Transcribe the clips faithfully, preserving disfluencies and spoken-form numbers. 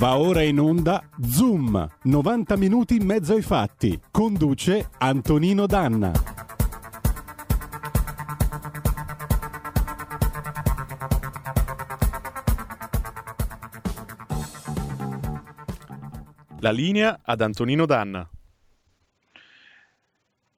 Va ora in onda Zoom, novanta minuti in mezzo ai fatti. Conduce Antonino Danna. La linea ad Antonino Danna.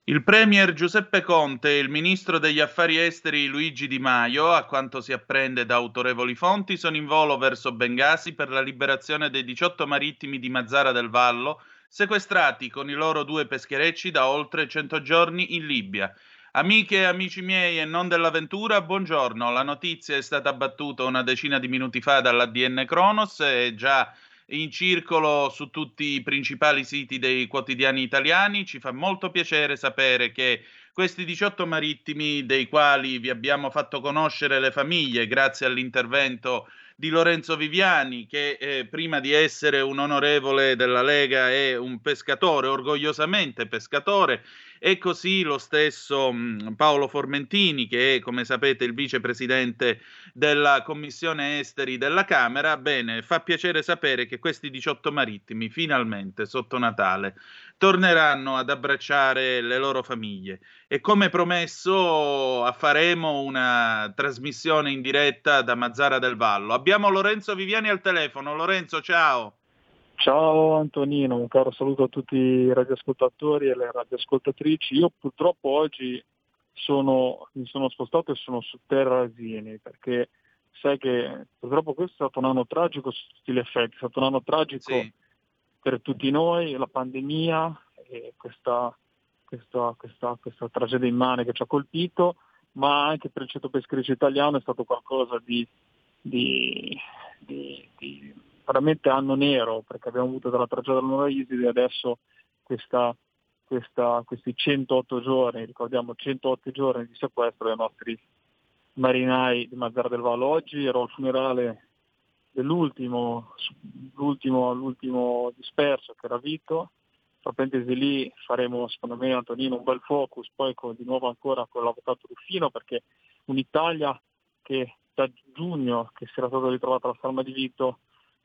Il premier Giuseppe Conte e il ministro degli affari esteri Luigi Di Maio, a quanto si apprende da autorevoli fonti, sono in volo verso Bengasi per la liberazione dei diciotto marittimi di Mazara del Vallo, sequestrati con i loro due pescherecci da oltre cento giorni in Libia. Amiche e amici miei e non dell'avventura, buongiorno. La notizia è stata battuta una decina di minuti fa dall'A D N Kronos e già in circolo su tutti i principali siti dei quotidiani italiani. Ci fa molto piacere sapere che questi diciotto marittimi, dei quali vi abbiamo fatto conoscere le famiglie grazie all'intervento di Lorenzo Viviani, che eh, prima di essere un onorevole della Lega è un pescatore, orgogliosamente pescatore, e così lo stesso mh, Paolo Formentini, che è, come sapete, il vicepresidente della Commissione Esteri della Camera. Bene, fa piacere sapere che questi diciotto marittimi finalmente sotto Natale torneranno ad abbracciare le loro famiglie. E come promesso faremo una trasmissione in diretta da Mazara del Vallo. Abbiamo Lorenzo Viviani al telefono. Lorenzo, ciao. Ciao Antonino, un caro saluto a tutti i radioascoltatori e le radioascoltatrici. Io purtroppo oggi sono, mi sono spostato e sono su Terrasini, perché sai che purtroppo questo è stato un anno tragico su tutti gli effetti, è stato un anno tragico sì. per tutti noi, la pandemia e questa... Questa, questa, questa tragedia immane che ci ha colpito, ma anche per il ceto peschereccio italiano è stato qualcosa di, di, di, di veramente anno nero, perché abbiamo avuto dalla tragedia della Nuova Iside e adesso questa, questa, questi centootto giorni, ricordiamo centootto giorni di sequestro dei nostri marinai di Mazara del Vallo. Oggi ero al funerale dell'ultimo l'ultimo, l'ultimo disperso, che era Vito. Tra parentesi, lì faremo, secondo me, Antonino, un bel focus, poi con, di nuovo ancora con l'avvocato Ruffino, perché un'Italia che da giugno, che si era stata ritrovata la salma di Vito,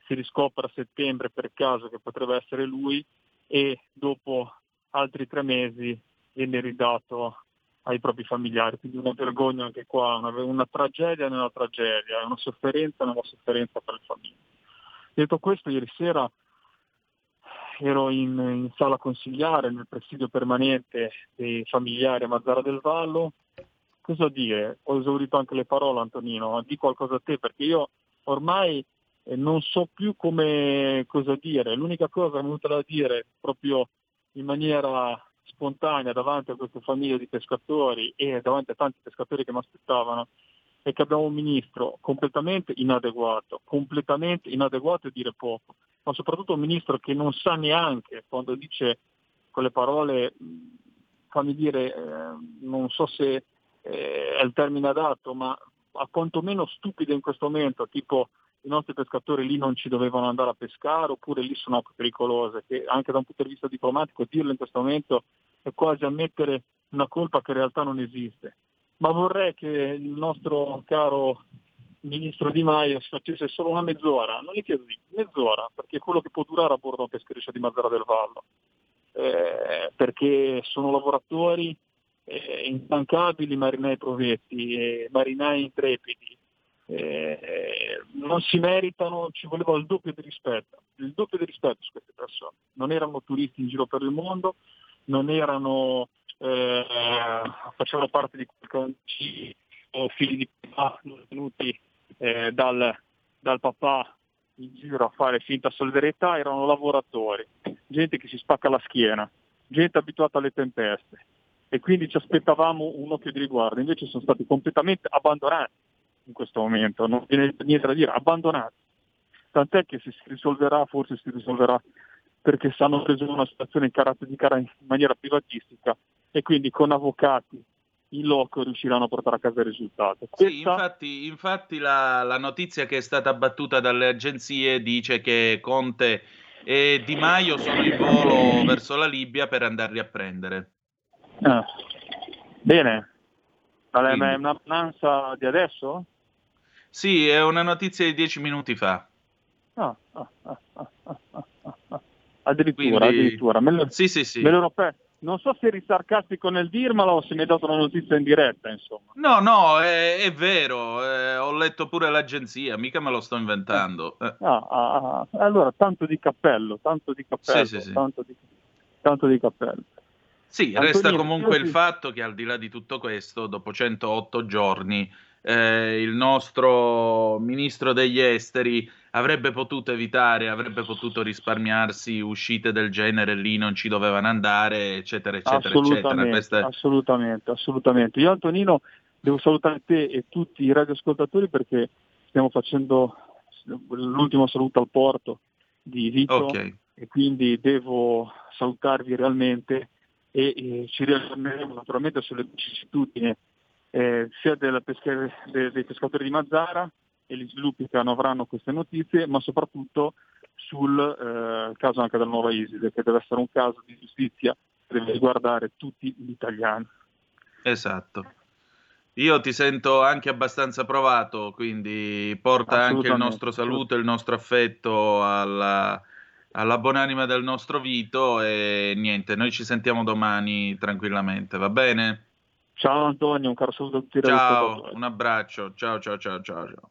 si riscopre a settembre per caso che potrebbe essere lui, e dopo altri tre mesi viene ridato ai propri familiari. Quindi una vergogna anche qua, una, una tragedia nella tragedia, una sofferenza nella sofferenza per le famiglie. Detto questo, ieri sera ero in, in sala consigliare nel presidio permanente dei familiari a Mazara del Vallo. Cosa dire? Ho esaurito anche le parole, Antonino, dico qualcosa a te, perché io ormai non so più come cosa dire. L'unica cosa che mi è venuta da dire proprio in maniera spontanea davanti a queste famiglie di pescatori e davanti a tanti pescatori che mi aspettavano è che abbiamo un ministro completamente inadeguato, completamente inadeguato e dire poco, ma soprattutto un ministro che non sa neanche, quando dice quelle parole, fammi dire, eh, non so se eh, è il termine adatto, ma a quantomeno stupido in questo momento, tipo i nostri pescatori lì non ci dovevano andare a pescare, oppure lì sono acque pericolose, che anche da un punto di vista diplomatico dirlo in questo momento è quasi ammettere una colpa che in realtà non esiste. Ma vorrei che il nostro caro ministro Di Maio si facesse solo una mezz'ora, non gli chiedo di mezz'ora, perché è quello che può durare a bordo un peschereccio di Mazara del Vallo, eh, perché sono lavoratori eh, intancabili, marinai provetti, eh, marinai intrepidi, eh, non si meritano, ci voleva il doppio di rispetto, il doppio di rispetto su queste persone. Non erano turisti in giro per il mondo, non erano... Eh, facevano parte di quei o figli di papà tenuti eh, dal, dal papà in giro a fare finta solidarietà. Erano lavoratori, gente che si spacca la schiena, gente abituata alle tempeste, e quindi ci aspettavamo un occhio di riguardo. Invece sono stati completamente abbandonati in questo momento, non viene niente da dire, abbandonati, tant'è che se si risolverà, forse si risolverà perché si hanno preso una situazione in, caratt- di car- in maniera privatistica, e quindi con avvocati in loco riusciranno a portare a casa il risultato. Questa... Sì, infatti, infatti la, la notizia che è stata battuta dalle agenzie dice che Conte e Di Maio sono in volo verso la Libia per andarli a prendere. Eh. Bene, allora, è una finanza di adesso? Sì, è una notizia di dieci minuti fa. Ah, ah, ah, ah, ah, ah. Addirittura, quindi... addirittura. Me lo... Sì, sì, sì. Me lo... Non so se eri sarcastico nel dirmelo o se mi hai dato una notizia in diretta, insomma. No, no, è, è vero, eh, ho letto pure l'agenzia, mica me lo sto inventando. Eh. Ah, ah, ah. Allora, tanto di cappello, tanto di cappello, sì, sì, tanto, sì. Di, tanto di cappello. Sì, Antonino, resta comunque io, il sì. fatto che al di là di tutto questo, dopo centootto giorni, eh, il nostro ministro degli esteri avrebbe potuto evitare, avrebbe potuto risparmiarsi uscite del genere, lì non ci dovevano andare, eccetera, eccetera, assolutamente, eccetera. Questa... Assolutamente, assolutamente. Io, Antonino, devo salutare te e tutti i radioascoltatori perché stiamo facendo l'ultimo saluto al porto di Vito, okay, e quindi devo salutarvi realmente e, e ci ritorneremo naturalmente sulle vicissitudini eh, sia della pesca- de- dei pescatori di Mazara e gli sviluppi che avranno queste notizie, ma soprattutto sul eh, caso anche della Nuova Iside, che deve essere un caso di giustizia che deve riguardare tutti gli italiani. Esatto. Io ti sento anche abbastanza provato, quindi porta anche il nostro saluto e il nostro affetto alla, alla buonanima del nostro Vito e niente, noi ci sentiamo domani tranquillamente, va bene? Ciao Antonio, un caro saluto a tutti. Ciao, un abbraccio, ciao ciao ciao ciao ciao.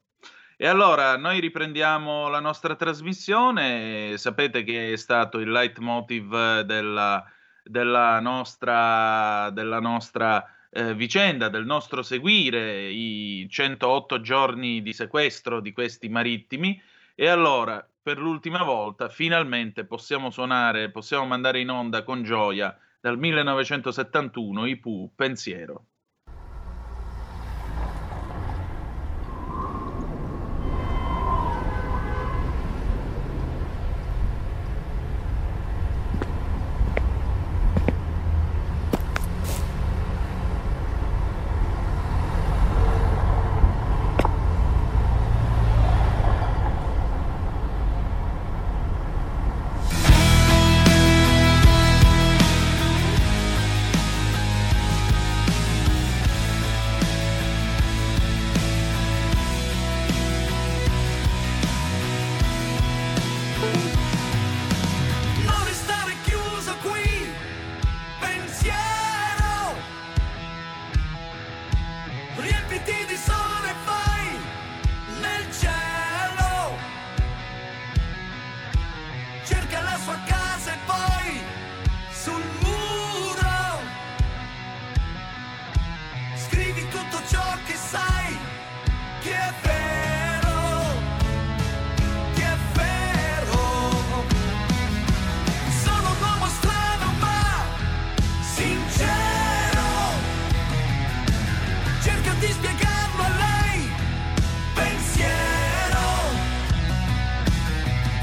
E allora, noi riprendiamo la nostra trasmissione, sapete che è stato il leitmotiv della, della nostra, della nostra eh, vicenda, del nostro seguire i centootto giorni di sequestro di questi marittimi, e allora, per l'ultima volta, finalmente possiamo suonare, possiamo mandare in onda con gioia, dal millenovecentosettantuno, i Pooh, Pensiero. Pensiero,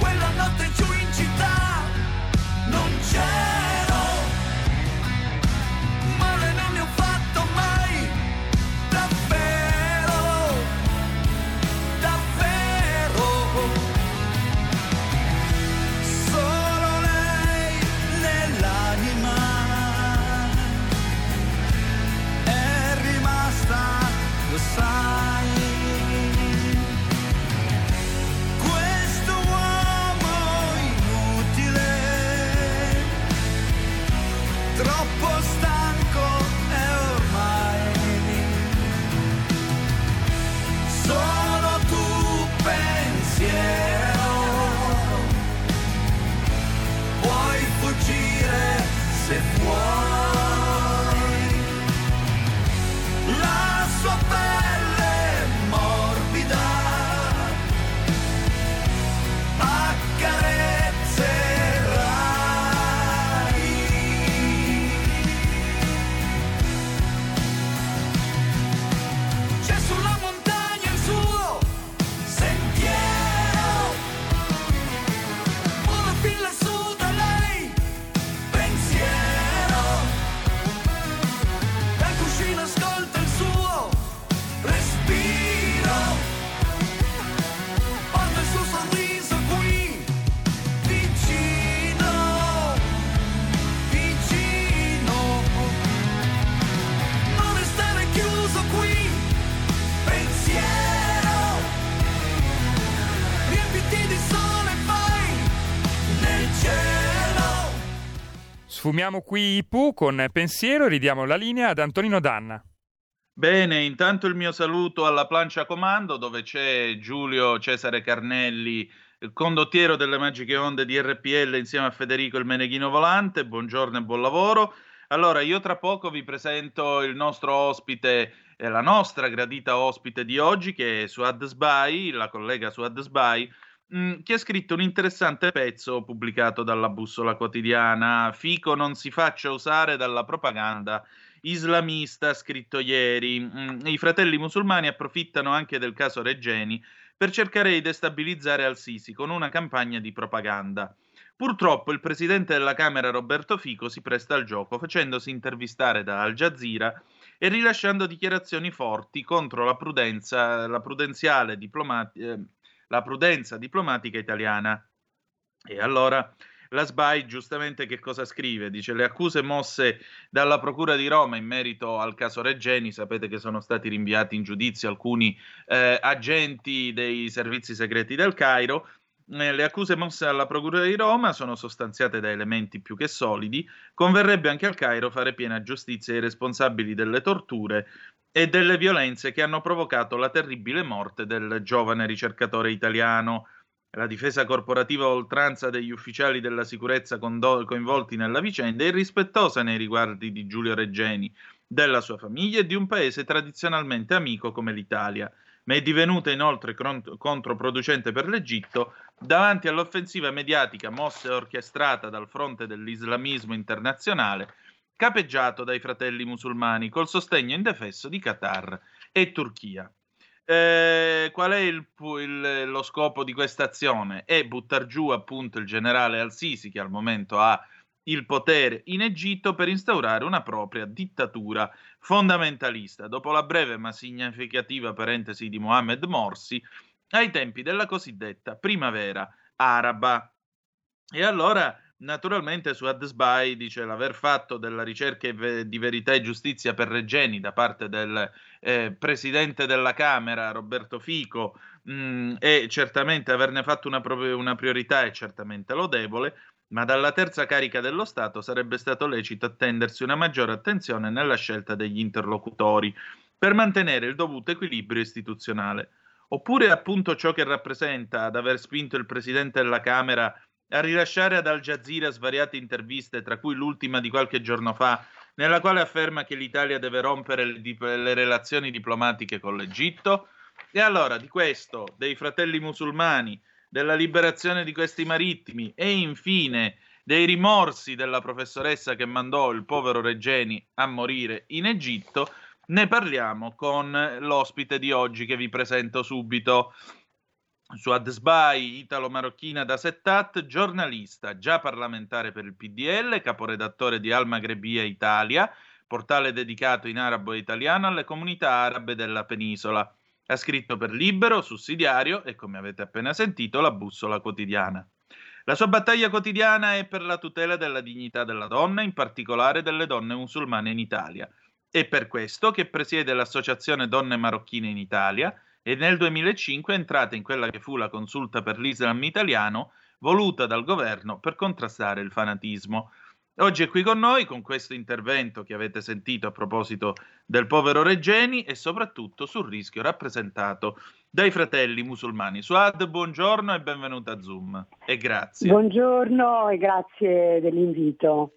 quella notte giù in città. Sfumiamo qui i Pooh con Pensiero e ridiamo la linea ad Antonino Danna. Bene, intanto il mio saluto alla plancia comando, dove c'è Giulio Cesare Carnelli, condottiero delle magiche onde di R P L, insieme a Federico il Meneghino Volante. Buongiorno e buon lavoro. Allora, io tra poco vi presento il nostro ospite, eh, la nostra gradita ospite di oggi, che è Suad Sbai, la collega Suad Sbai, mh, che ha scritto un interessante pezzo pubblicato dalla Bussola Quotidiana, Fico non si faccia usare dalla propaganda islamista, scritto ieri. Mh, i Fratelli Musulmani approfittano anche del caso Regeni per cercare di destabilizzare Al-Sisi con una campagna di propaganda. Purtroppo il presidente della Camera Roberto Fico si presta al gioco facendosi intervistare da Al Jazeera e rilasciando dichiarazioni forti contro la prudenza, la prudenziale diplomati- eh, la prudenza diplomatica italiana. E allora la Sbai giustamente che cosa scrive? Dice: le accuse mosse dalla Procura di Roma in merito al caso Regeni, sapete che sono stati rinviati in giudizio alcuni eh, agenti dei servizi segreti del Cairo. Le accuse mosse alla Procura di Roma sono sostanziate da elementi più che solidi. Converrebbe anche al Cairo fare piena giustizia ai responsabili delle torture e delle violenze che hanno provocato la terribile morte del giovane ricercatore italiano. La difesa corporativa a oltranza degli ufficiali della sicurezza condo- coinvolti nella vicenda è irrispettosa nei riguardi di Giulio Regeni, della sua famiglia e di un paese tradizionalmente amico come l'Italia, ma è divenuta inoltre controproducente per l'Egitto davanti all'offensiva mediatica mossa e orchestrata dal fronte dell'islamismo internazionale capeggiato dai Fratelli Musulmani col sostegno indefesso di Qatar e Turchia. Eh, qual è il, il, lo scopo di questa azione? È buttar giù appunto il generale Al-Sisi, che al momento ha il potere in Egitto, per instaurare una propria dittatura fondamentalista, dopo la breve ma significativa parentesi di Mohammed Morsi ai tempi della cosiddetta primavera araba. E allora, naturalmente, Suad Sbai dice: l'aver fatto della ricerca di verità e giustizia per Regeni da parte del eh, presidente della Camera Roberto Fico mh, e certamente averne fatto una, pro- una priorità è certamente lodevole, ma dalla terza carica dello Stato sarebbe stato lecito attendersi una maggiore attenzione nella scelta degli interlocutori per mantenere il dovuto equilibrio istituzionale. Oppure appunto ciò che rappresenta ad aver spinto il presidente della Camera a rilasciare ad Al Jazeera svariate interviste, tra cui l'ultima di qualche giorno fa, nella quale afferma che l'Italia deve rompere le, dip- le relazioni diplomatiche con l'Egitto. E allora di questo, dei Fratelli Musulmani, della liberazione di questi marittimi e infine dei rimorsi della professoressa che mandò il povero Regeni a morire in Egitto, ne parliamo con l'ospite di oggi che vi presento subito. Suad Sbai, italo-marocchina da Settat, giornalista, già parlamentare per il P D L, caporedattore di Al Maghrebia Italia, portale dedicato in arabo e italiano alle comunità arabe della penisola. Ha scritto per Libero, Sussidiario e, come avete appena sentito, la Bussola Quotidiana. La sua battaglia quotidiana è per la tutela della dignità della donna, in particolare delle donne musulmane in Italia. È per questo che presiede l'Associazione Donne Marocchine in Italia e nel duemilacinque è entrata in quella che fu la consulta per l'Islam italiano, voluta dal governo per contrastare il fanatismo. Oggi è qui con noi con questo intervento che avete sentito a proposito del povero Regeni e soprattutto sul rischio rappresentato dai Fratelli Musulmani. Suad, buongiorno e benvenuta a Zoom e grazie. Buongiorno e grazie dell'invito.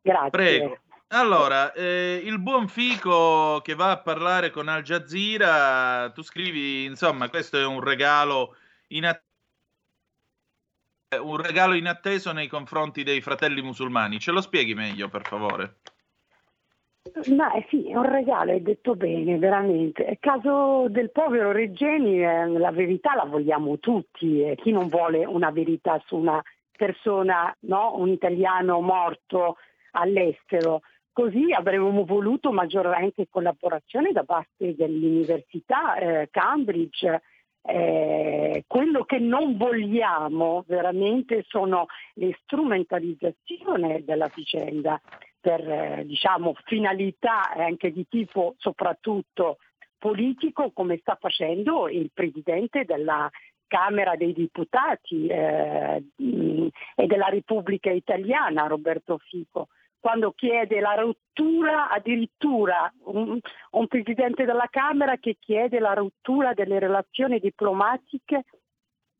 Grazie. Prego. Allora, eh, il buon Fico che va a parlare con Al Jazeera, tu scrivi, insomma, questo è un regalo inatteso. Un regalo inatteso nei confronti dei Fratelli Musulmani. Ce lo spieghi meglio, per favore? Ma eh sì, è un regalo, hai detto bene, veramente. Il caso del povero Regeni, eh, la verità la vogliamo tutti. Eh. Chi non vuole una verità su una persona, no? Un italiano morto all'estero? Così avremmo voluto maggiormente collaborazione da parte dell'università eh, Cambridge. Eh, quello che non vogliamo veramente sono le strumentalizzazioni della vicenda per eh, diciamo finalità anche di tipo soprattutto politico, come sta facendo il presidente della Camera dei Deputati eh, ed della Repubblica Italiana, Roberto Fico, quando chiede la rottura, addirittura un, un presidente della Camera che chiede la rottura delle relazioni diplomatiche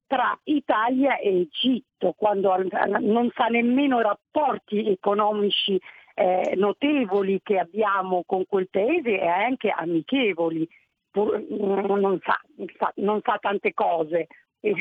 tra Italia e Egitto, quando non fa nemmeno i rapporti economici eh, notevoli che abbiamo con quel paese e anche amichevoli, pur, non, fa, fa, non fa tante cose. E,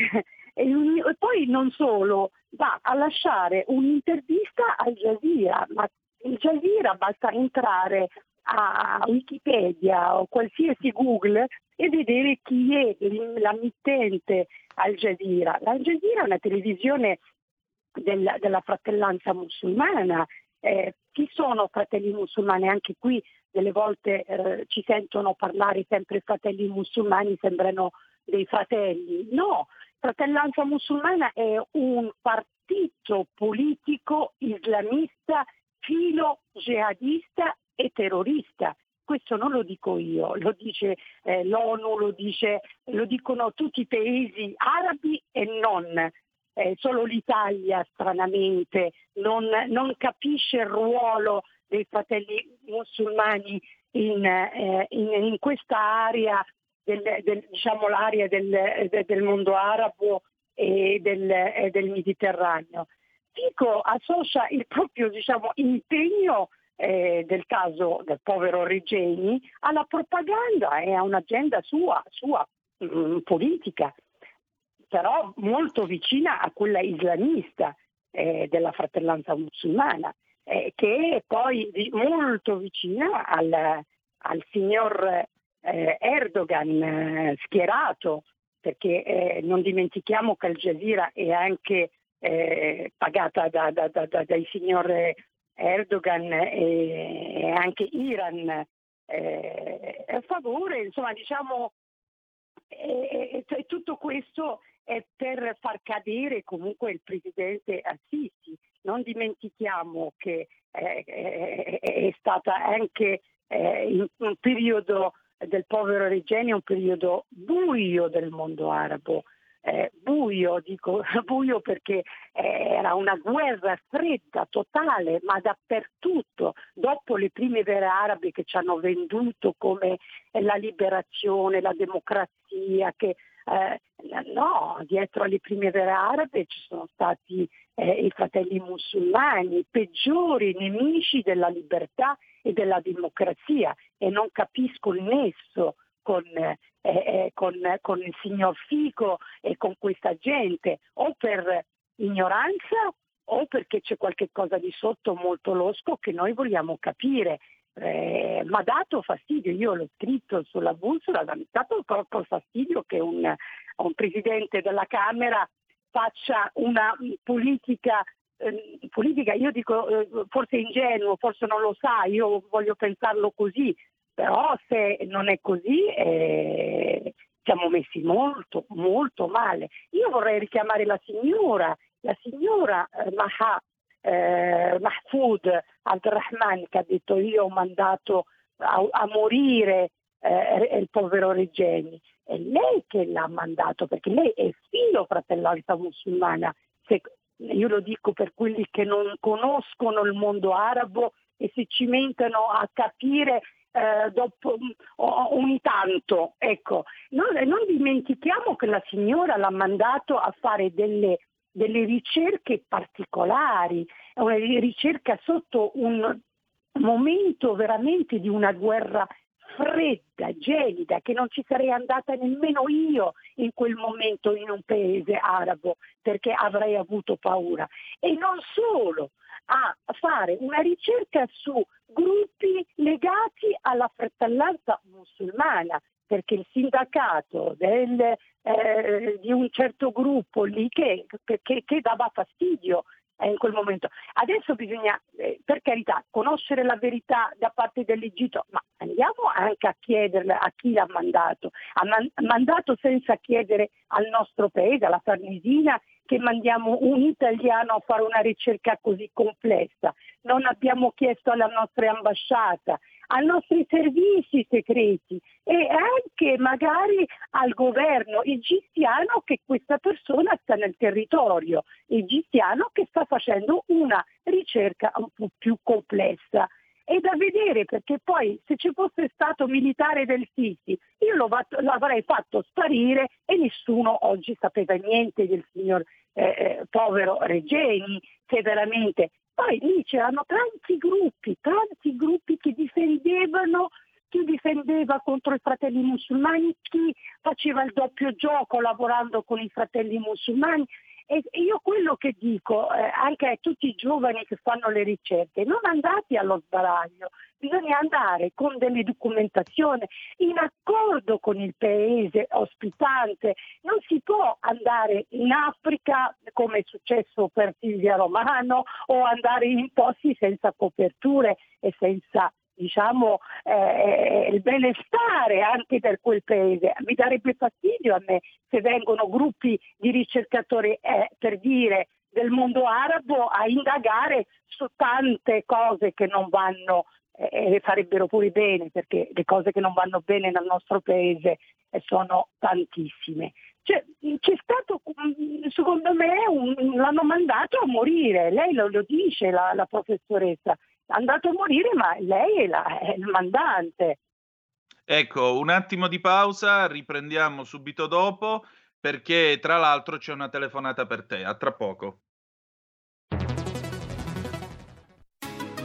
e poi non solo, va a lasciare un'intervista al Jazeera, ma il Jazeera basta entrare a Wikipedia o qualsiasi Google e vedere chi è l'emittente Al Jazeera. Al Jazeera è una televisione della, della fratellanza musulmana. Eh, chi sono fratelli musulmani? Anche qui delle volte eh, ci sentono parlare sempre fratelli musulmani, sembrano dei fratelli. No, fratellanza musulmana è un partito politico islamista, filo jihadista e terrorista. Questo non lo dico io, lo dice eh, l'ONU, lo, dice, lo dicono tutti i paesi arabi e non. Eh, solo l'Italia, stranamente, non, non capisce il ruolo dei fratelli musulmani in, eh, in, in questa area, del, del, diciamo l'area del, del mondo arabo e del, eh, del Mediterraneo. Fico associa il proprio diciamo, impegno Eh, del caso del povero Regeni alla propaganda e a un'agenda sua, sua mh, politica, però molto vicina a quella islamista eh, della fratellanza musulmana, eh, che è poi di, molto vicina al, al signor eh, Erdogan eh, schierato, perché eh, non dimentichiamo che Al Jazeera è anche eh, pagata da, da, da, da, dai signori Erdogan e anche Iran eh, a favore, insomma diciamo eh, eh, tutto questo è per far cadere comunque il presidente Al-Sisi. Non dimentichiamo che eh, è stata anche eh, in un periodo del povero Regeni un periodo buio del mondo arabo. Eh, buio, dico buio perché eh, era una guerra fredda, totale, ma dappertutto, dopo le primavere arabe che ci hanno venduto come la liberazione, la democrazia, che eh, no, dietro alle primavere arabe ci sono stati eh, i fratelli musulmani, i peggiori nemici della libertà e della democrazia, e non capisco il nesso Con, eh, con, con il signor Fico e con questa gente, o per ignoranza o perché c'è qualche cosa di sotto molto losco che noi vogliamo capire. Eh, mi ha dato fastidio, io l'ho scritto sulla bussola, mi ha dato proprio fastidio che un, un presidente della Camera faccia una politica, eh, politica io dico eh, forse ingenuo, forse non lo sa, io voglio pensarlo così. Però se non è così eh, siamo messi molto, molto male. Io vorrei richiamare la signora, la signora eh, Maha, eh, Mahfoud Abdurrahman, che ha detto io ho mandato a, a morire eh, il povero Regeni. È lei che l'ha mandato, perché lei è filo fratellanza musulmana. Se, io lo dico per quelli che non conoscono il mondo arabo e si cimentano a capire Eh, dopo ogni tanto, ecco, non, non dimentichiamo che la signora l'ha mandato a fare delle, delle ricerche particolari, una ricerca sotto un momento veramente di una guerra fredda, gelida, che non ci sarei andata nemmeno io in quel momento in un paese arabo, perché avrei avuto paura. E non solo, a fare una ricerca su gruppi legati alla fratellanza musulmana, perché il sindacato del, eh, di un certo gruppo lì che, che, che dava fastidio eh, in quel momento. Adesso bisogna, eh, per carità, conoscere la verità da parte dell'Egitto, ma andiamo anche a chiederla a chi l'ha mandato. Ha man- mandato senza chiedere al nostro paese, alla Farnesina, che mandiamo un italiano a fare una ricerca così complessa. Non abbiamo chiesto alla nostra ambasciata, ai nostri servizi segreti e anche magari al governo egiziano che questa persona sta nel territorio egiziano, che sta facendo una ricerca un po' più complessa. È da vedere, perché poi se ci fosse stato militare del Sisi io lo, lo avrei fatto sparire e nessuno oggi sapeva niente del signor eh, povero Regeni, che veramente... Poi lì c'erano tanti gruppi, tanti gruppi che difendevano, chi difendeva contro i Fratelli Musulmani, chi faceva il doppio gioco lavorando con i Fratelli Musulmani. E io quello che dico eh, anche a tutti i giovani che fanno le ricerche, non andate allo sbaraglio, bisogna andare con delle documentazioni in accordo con il paese ospitante. Non si può andare in Africa come è successo per Silvia Romano, o andare in posti senza coperture e senza, diciamo, eh, il benestare anche per quel paese. Mi darebbe fastidio a me se vengono gruppi di ricercatori eh, per dire del mondo arabo a indagare su tante cose che non vanno eh, e farebbero pure bene, perché le cose che non vanno bene nel nostro paese eh, sono tantissime. Cioè, c'è stato, secondo me, un, l'hanno mandato a morire, lei lo, lo dice la, la professoressa, andato a morire, ma lei è, la, è il mandante. Ecco, un attimo di pausa, riprendiamo subito dopo, perché tra l'altro c'è una telefonata per te. A tra poco.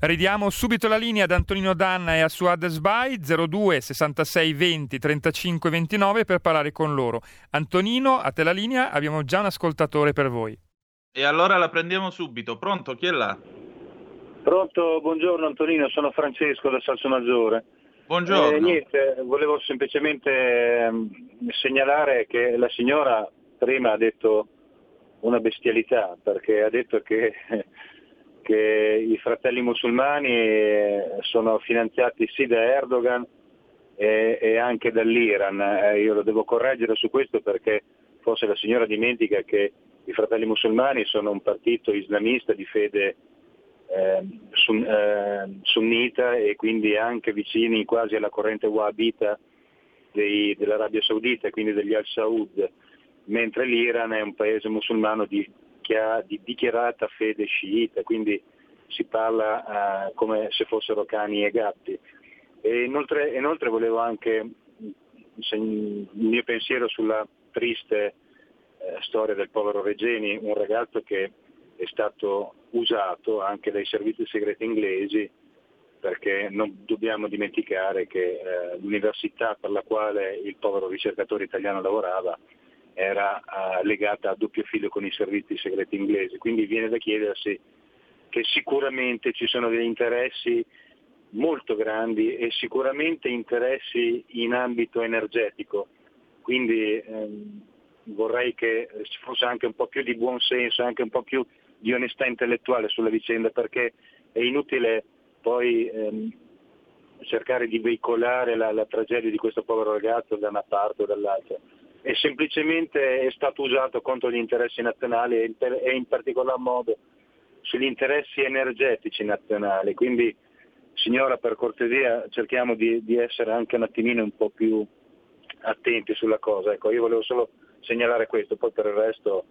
Ridiamo subito la linea ad Antonino Danna e a Suad Sbai, zero due sessantasei venti trentacinque ventinove, per parlare con loro. Antonino, a te la linea, abbiamo già un ascoltatore per voi. E allora la prendiamo subito. Pronto, chi è là? Pronto, buongiorno Antonino, sono Francesco da Salsomaggiore. Buongiorno. Eh, niente, volevo semplicemente eh, segnalare che la signora prima ha detto una bestialità, perché ha detto che... che i Fratelli Musulmani sono finanziati sì da Erdogan e, e anche dall'Iran. Io lo devo correggere su questo, perché forse la signora dimentica che i Fratelli Musulmani sono un partito islamista di fede eh, sun, eh, sunnita e quindi anche vicini quasi alla corrente wahhabita dei, dell'Arabia Saudita, quindi degli Al-Saud, mentre l'Iran è un paese musulmano di che ha di dichiarata fede sciita, quindi si parla uh, come se fossero cani e gatti. E inoltre, inoltre volevo anche il mio pensiero sulla triste uh, storia del povero Regeni, un ragazzo che è stato usato anche dai servizi segreti inglesi, perché non dobbiamo dimenticare che uh, l'università per la quale il povero ricercatore italiano lavorava era uh, legata a doppio filo con i servizi segreti inglesi, quindi viene da chiedersi che sicuramente ci sono degli interessi molto grandi e sicuramente interessi in ambito energetico, quindi ehm, vorrei che ci fosse anche un po' più di buon senso, anche un po' più di onestà intellettuale sulla vicenda, perché è inutile poi ehm, cercare di veicolare la, la tragedia di questo povero ragazzo da una parte o dall'altra. E semplicemente è stato usato contro gli interessi nazionali e in particolar modo sugli interessi energetici nazionali, quindi signora, per cortesia cerchiamo di, di essere anche un attimino un po' più attenti sulla cosa. Ecco, io volevo solo segnalare questo, poi per il resto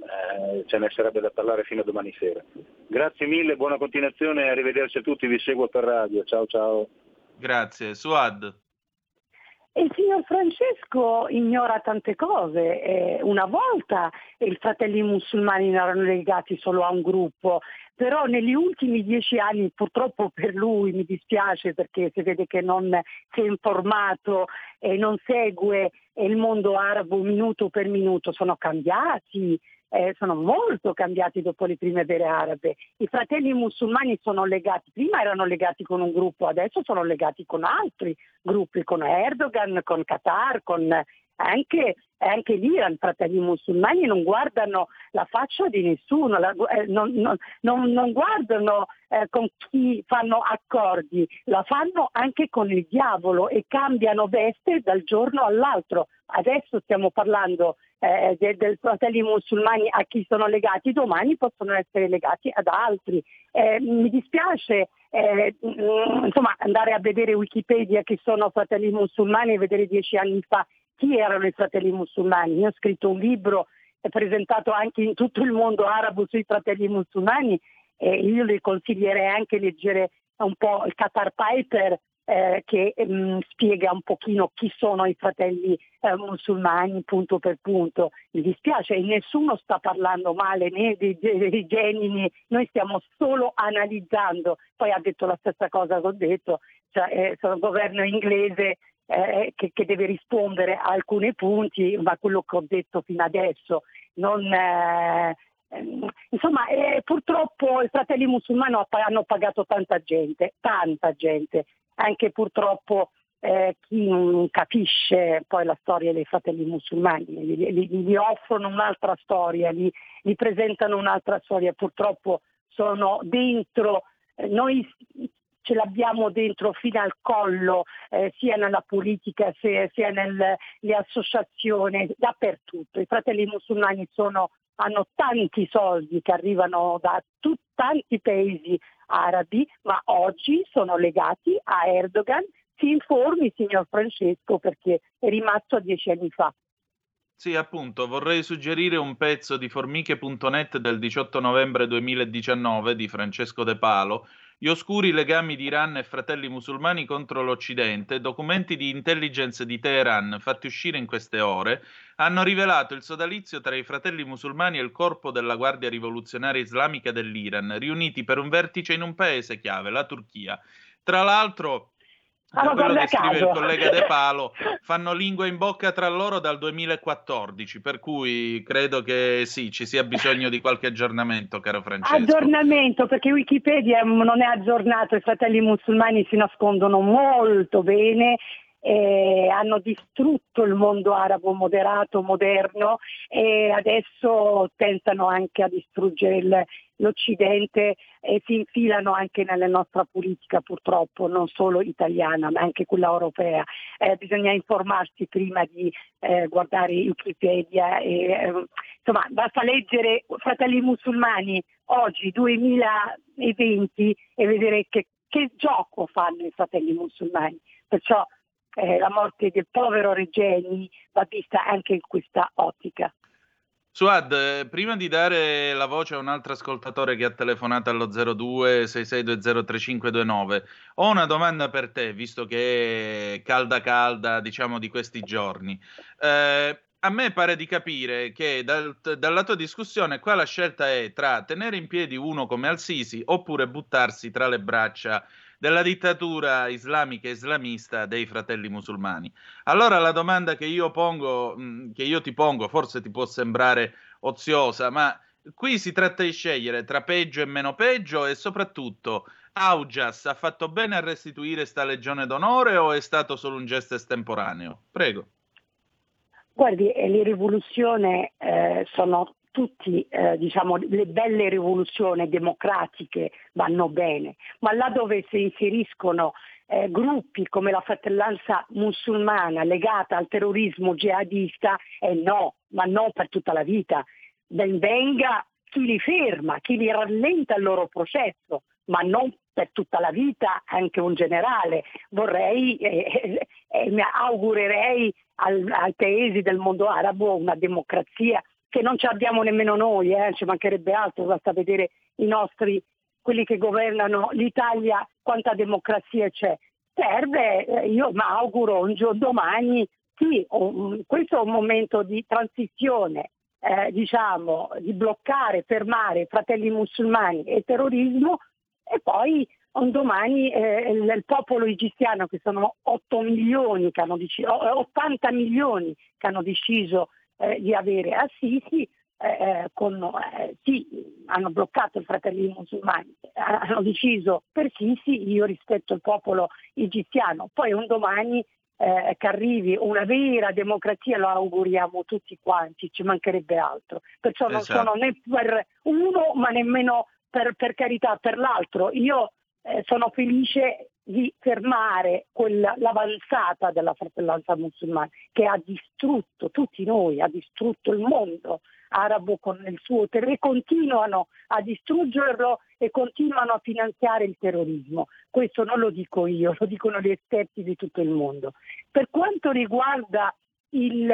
eh, ce ne sarebbe da parlare fino a domani sera. Grazie mille, buona continuazione, arrivederci a tutti, vi seguo per radio, ciao ciao. Grazie. Suad. E il signor Francesco ignora tante cose. Eh, una volta i Fratelli Musulmani erano legati solo a un gruppo, però negli ultimi dieci anni, purtroppo per lui, mi dispiace perché si vede che non si è informato e non segue il mondo arabo minuto per minuto, sono cambiati. Eh, sono molto cambiati dopo le primavere arabe. I Fratelli Musulmani sono legati, prima erano legati con un gruppo, adesso sono legati con altri gruppi, con Erdogan, con Qatar, con anche, anche l'Iran. I Fratelli Musulmani non guardano la faccia di nessuno, la, eh, non, non, non, non guardano eh, con chi fanno accordi, la fanno anche con il diavolo e cambiano veste dal giorno all'altro. Adesso stiamo parlando eh, dei de Fratelli Musulmani a chi sono legati, domani possono essere legati ad altri. Eh, mi dispiace eh, insomma, andare a vedere Wikipedia chi sono Fratelli Musulmani e vedere dieci anni fa chi erano i Fratelli Musulmani. Io ho scritto un libro presentato anche in tutto il mondo arabo sui Fratelli Musulmani e io le consiglierei anche leggere un po' il Qatar Piper, Eh, che mh, spiega un pochino chi sono i Fratelli eh, Musulmani punto per punto. Mi dispiace, nessuno sta parlando male né dei, dei, dei geni, né. Noi stiamo solo analizzando. Poi ha detto la stessa cosa che ho detto, cioè, eh, sono un governo inglese eh, che, che deve rispondere a alcuni punti, ma quello che ho detto fino adesso non... Eh, Insomma, eh, purtroppo i Fratelli Musulmani hanno pagato tanta gente, tanta gente, anche purtroppo eh, chi non capisce poi la storia dei Fratelli Musulmani, gli, gli offrono un'altra storia, gli, gli presentano un'altra storia, purtroppo sono dentro, eh, noi ce l'abbiamo dentro fino al collo, eh, sia nella politica sia, sia nelle associazioni, dappertutto. I Fratelli Musulmani sono... hanno tanti soldi che arrivano da tut- tanti paesi arabi, ma oggi sono legati a Erdogan. Si informi, signor Francesco, perché è rimasto a dieci anni fa. Sì, appunto, vorrei suggerire un pezzo di formiche punto net del diciotto novembre duemiladiciannove di Francesco De Palo, Gli oscuri legami di Iran e Fratelli Musulmani contro l'Occidente, documenti di intelligence di Teheran fatti uscire in queste ore, hanno rivelato il sodalizio tra i Fratelli Musulmani e il corpo della Guardia Rivoluzionaria Islamica dell'Iran, riuniti per un vertice in un paese chiave, la Turchia. Tra l'altro... Da quello che scrive il collega De Palo, fanno lingua in bocca tra loro dal duemilaquattordici, per cui credo che sì, ci sia bisogno di qualche aggiornamento, caro Francesco. Aggiornamento, perché Wikipedia non è aggiornato, i Fratelli Musulmani si nascondono molto bene, eh, hanno distrutto il mondo arabo moderato, moderno, e adesso tentano anche a distruggere il, l'Occidente e si infilano anche nella nostra politica, purtroppo, non solo italiana ma anche quella europea. Eh, bisogna informarsi prima di eh, guardare Wikipedia e, eh, insomma, basta leggere Fratelli Musulmani oggi duemilaventi e vedere che, che gioco fanno i Fratelli Musulmani. Perciò Eh, la morte del povero Regeni va vista anche in questa ottica. Suad, eh, prima di dare la voce a un altro ascoltatore che ha telefonato allo zero due sei sei due zero tre cinque due nove, ho una domanda per te, visto che è calda calda, diciamo, di questi giorni. Eh, a me pare di capire che dal, dalla tua discussione qua la scelta è tra tenere in piedi uno come Al-Sisi oppure buttarsi tra le braccia della dittatura islamica e islamista dei Fratelli Musulmani. Allora la domanda che io pongo, che io ti pongo, forse ti può sembrare oziosa, ma qui si tratta di scegliere tra peggio e meno peggio, e soprattutto Augias ha fatto bene a restituire sta legione d'onore o è stato solo un gesto estemporaneo? Prego. Guardi, le rivoluzioni eh, sono tutti, eh, diciamo, le belle rivoluzioni democratiche vanno bene, ma là dove si inseriscono eh, gruppi come la fratellanza musulmana legata al terrorismo jihadista, eh no, ma no per tutta la vita. Ben venga chi li ferma, chi li rallenta il loro processo, ma non per tutta la vita, anche un generale. Vorrei, eh, eh, mi augurerei al, al paese del mondo arabo una democrazia, che non ci abbiamo nemmeno noi, eh, ci mancherebbe altro, basta vedere i nostri, quelli che governano l'Italia, quanta democrazia c'è. serve, io mi auguro un giorno domani, sì, un, questo è un momento di transizione, eh, diciamo, di bloccare, fermare Fratelli Musulmani e terrorismo, e poi un domani eh, il, il popolo egiziano, che sono otto milioni, che hanno deciso, ottanta milioni che hanno deciso eh, di avere Al-Sisi, eh, con, eh, sì, hanno bloccato i Fratelli Musulmani, hanno deciso per Sisi, io rispetto il popolo egiziano. Poi un domani eh, che arrivi una vera democrazia, lo auguriamo tutti quanti, ci mancherebbe altro. Perciò non esatto. sono né per uno, ma nemmeno per, per carità per l'altro. Io eh, sono felice di fermare quella, l'avanzata della fratellanza musulmana, che ha distrutto tutti noi, ha distrutto il mondo arabo con il suo terrore, e continuano a distruggerlo e continuano a finanziare il terrorismo. Questo non lo dico io, lo dicono gli esperti di tutto il mondo. Per quanto riguarda il,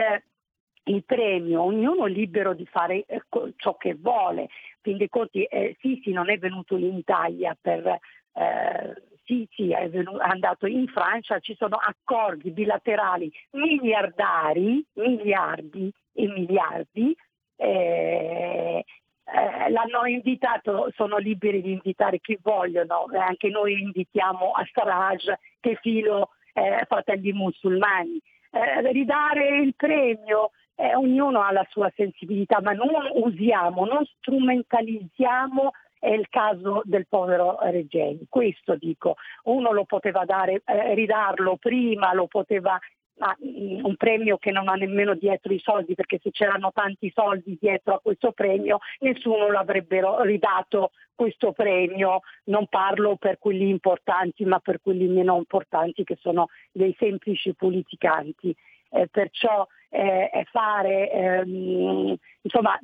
il premio, ognuno è libero di fare eh, ciò che vuole. Fin dei conti eh, Sisi non è venuto in Italia per... Eh, Sì, sì, è andato in Francia, ci sono accordi bilaterali miliardari, miliardi e miliardi, eh, eh, l'hanno invitato, sono liberi di invitare chi vogliono, eh, anche noi invitiamo a Sarraj, che filo eh, Fratelli Musulmani, eh, ridare il premio, eh, ognuno ha la sua sensibilità, ma non usiamo, non strumentalizziamo è il caso del povero Regeni. Questo dico, uno lo poteva dare, eh, ridarlo prima, lo poteva ah, un premio che non ha nemmeno dietro i soldi, perché se c'erano tanti soldi dietro a questo premio nessuno l'avrebbero ridato questo premio, non parlo per quelli importanti ma per quelli meno importanti che sono dei semplici politicanti. Eh, perciò eh, è fare ehm, insomma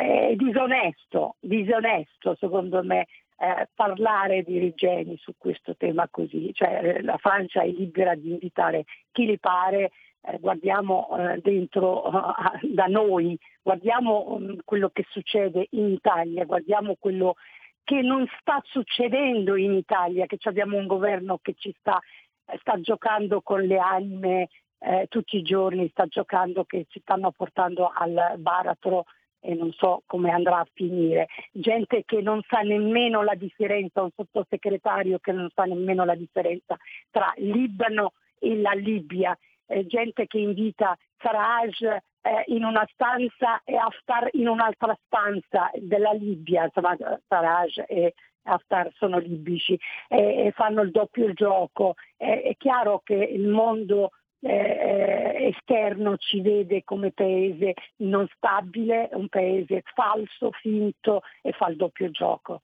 è disonesto, disonesto secondo me eh, parlare di Regeni su questo tema così, cioè la Francia è libera di invitare chi le pare, eh, guardiamo eh, dentro eh, da noi, guardiamo eh, quello che succede in Italia, guardiamo quello che non sta succedendo in Italia, che abbiamo un governo che ci sta, sta giocando con le anime. Eh, tutti i giorni sta giocando, che ci stanno portando al baratro e non so come andrà a finire, gente che non sa nemmeno la differenza, un sottosegretario che non sa nemmeno la differenza tra Libano e la Libia, eh, gente che invita Sarraj eh, in una stanza e Haftar in un'altra stanza della Libia, insomma Sarraj e Haftar sono libici, eh, e fanno il doppio gioco. Eh, è chiaro che il mondo Eh, esterno ci vede come paese non stabile, un paese falso, finto, e fa il doppio gioco.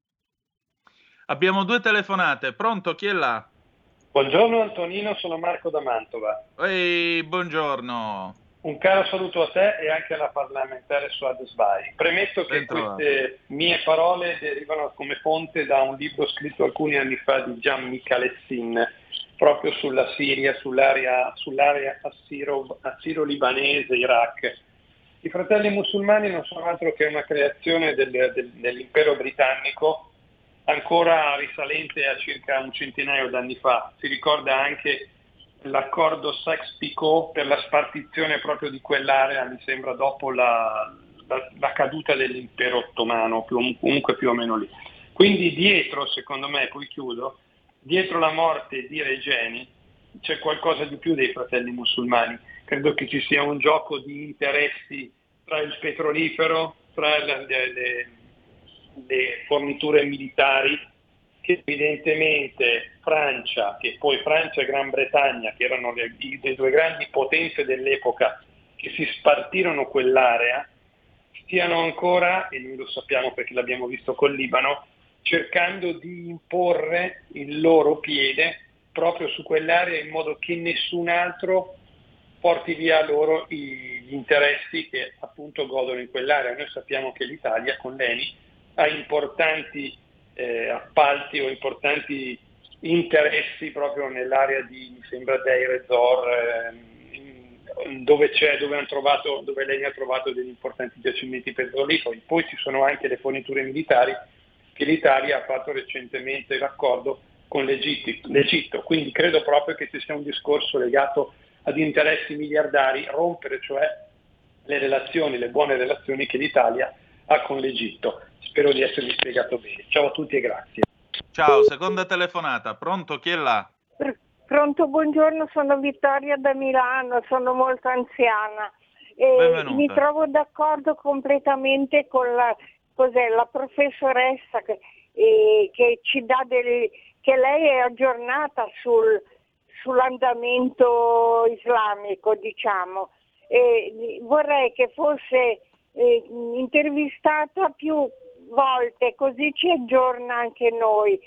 Abbiamo due telefonate, pronto, chi è là? Buongiorno Antonino, sono Marco da Mantova. Ehi, buongiorno. Un caro saluto a te e anche alla parlamentare Suad Sbai. Premetto che Entra. queste mie parole derivano come fonte da un libro scritto alcuni anni fa di Gian Michalessin, proprio sulla Siria, sull'area, sull'area assiro, assiro-libanese, Iraq. I Fratelli Musulmani non sono altro che una creazione del, del, dell'impero britannico, ancora risalente a circa un centinaio d'anni fa. Si ricorda anche l'accordo Sykes-Picot per la spartizione proprio di quell'area, mi sembra, dopo la, la, la caduta dell'impero ottomano, più, comunque più o meno lì. Quindi dietro, secondo me, poi chiudo, dietro la morte di Regeni c'è qualcosa di più dei Fratelli Musulmani. Credo che ci sia un gioco di interessi tra il petrolifero, tra le, le, le forniture militari, che evidentemente Francia, che poi Francia e Gran Bretagna, che erano le, le due grandi potenze dell'epoca che si spartirono quell'area, stiano ancora, e noi lo sappiamo perché l'abbiamo visto col Libano, cercando di imporre il loro piede proprio su quell'area, in modo che nessun altro porti via loro gli interessi che appunto godono in quell'area. Noi sappiamo che l'Italia con l'Eni ha importanti eh, appalti o importanti interessi proprio nell'area di, mi sembra, dei Resor, eh, dove c'è, dove hanno trovato, dove l'Eni ha trovato degli importanti giacimenti petroliferi. Poi ci sono anche le forniture militari. L'Italia ha fatto recentemente l'accordo con l'Egitto, quindi credo proprio che ci sia un discorso legato ad interessi miliardari, rompere cioè le relazioni, le buone relazioni che l'Italia ha con l'Egitto. Spero di esservi spiegato bene. Ciao a tutti e grazie. Ciao, seconda telefonata. Pronto, chi è là? Pronto, buongiorno, sono Vittoria da Milano, sono molto anziana e benvenuta. Mi trovo d'accordo completamente con la, cos'è, la professoressa che, eh, che ci dà delle, che lei è aggiornata sul, sull'andamento islamico, diciamo, e vorrei che fosse eh, intervistata più volte, così ci aggiorna anche noi.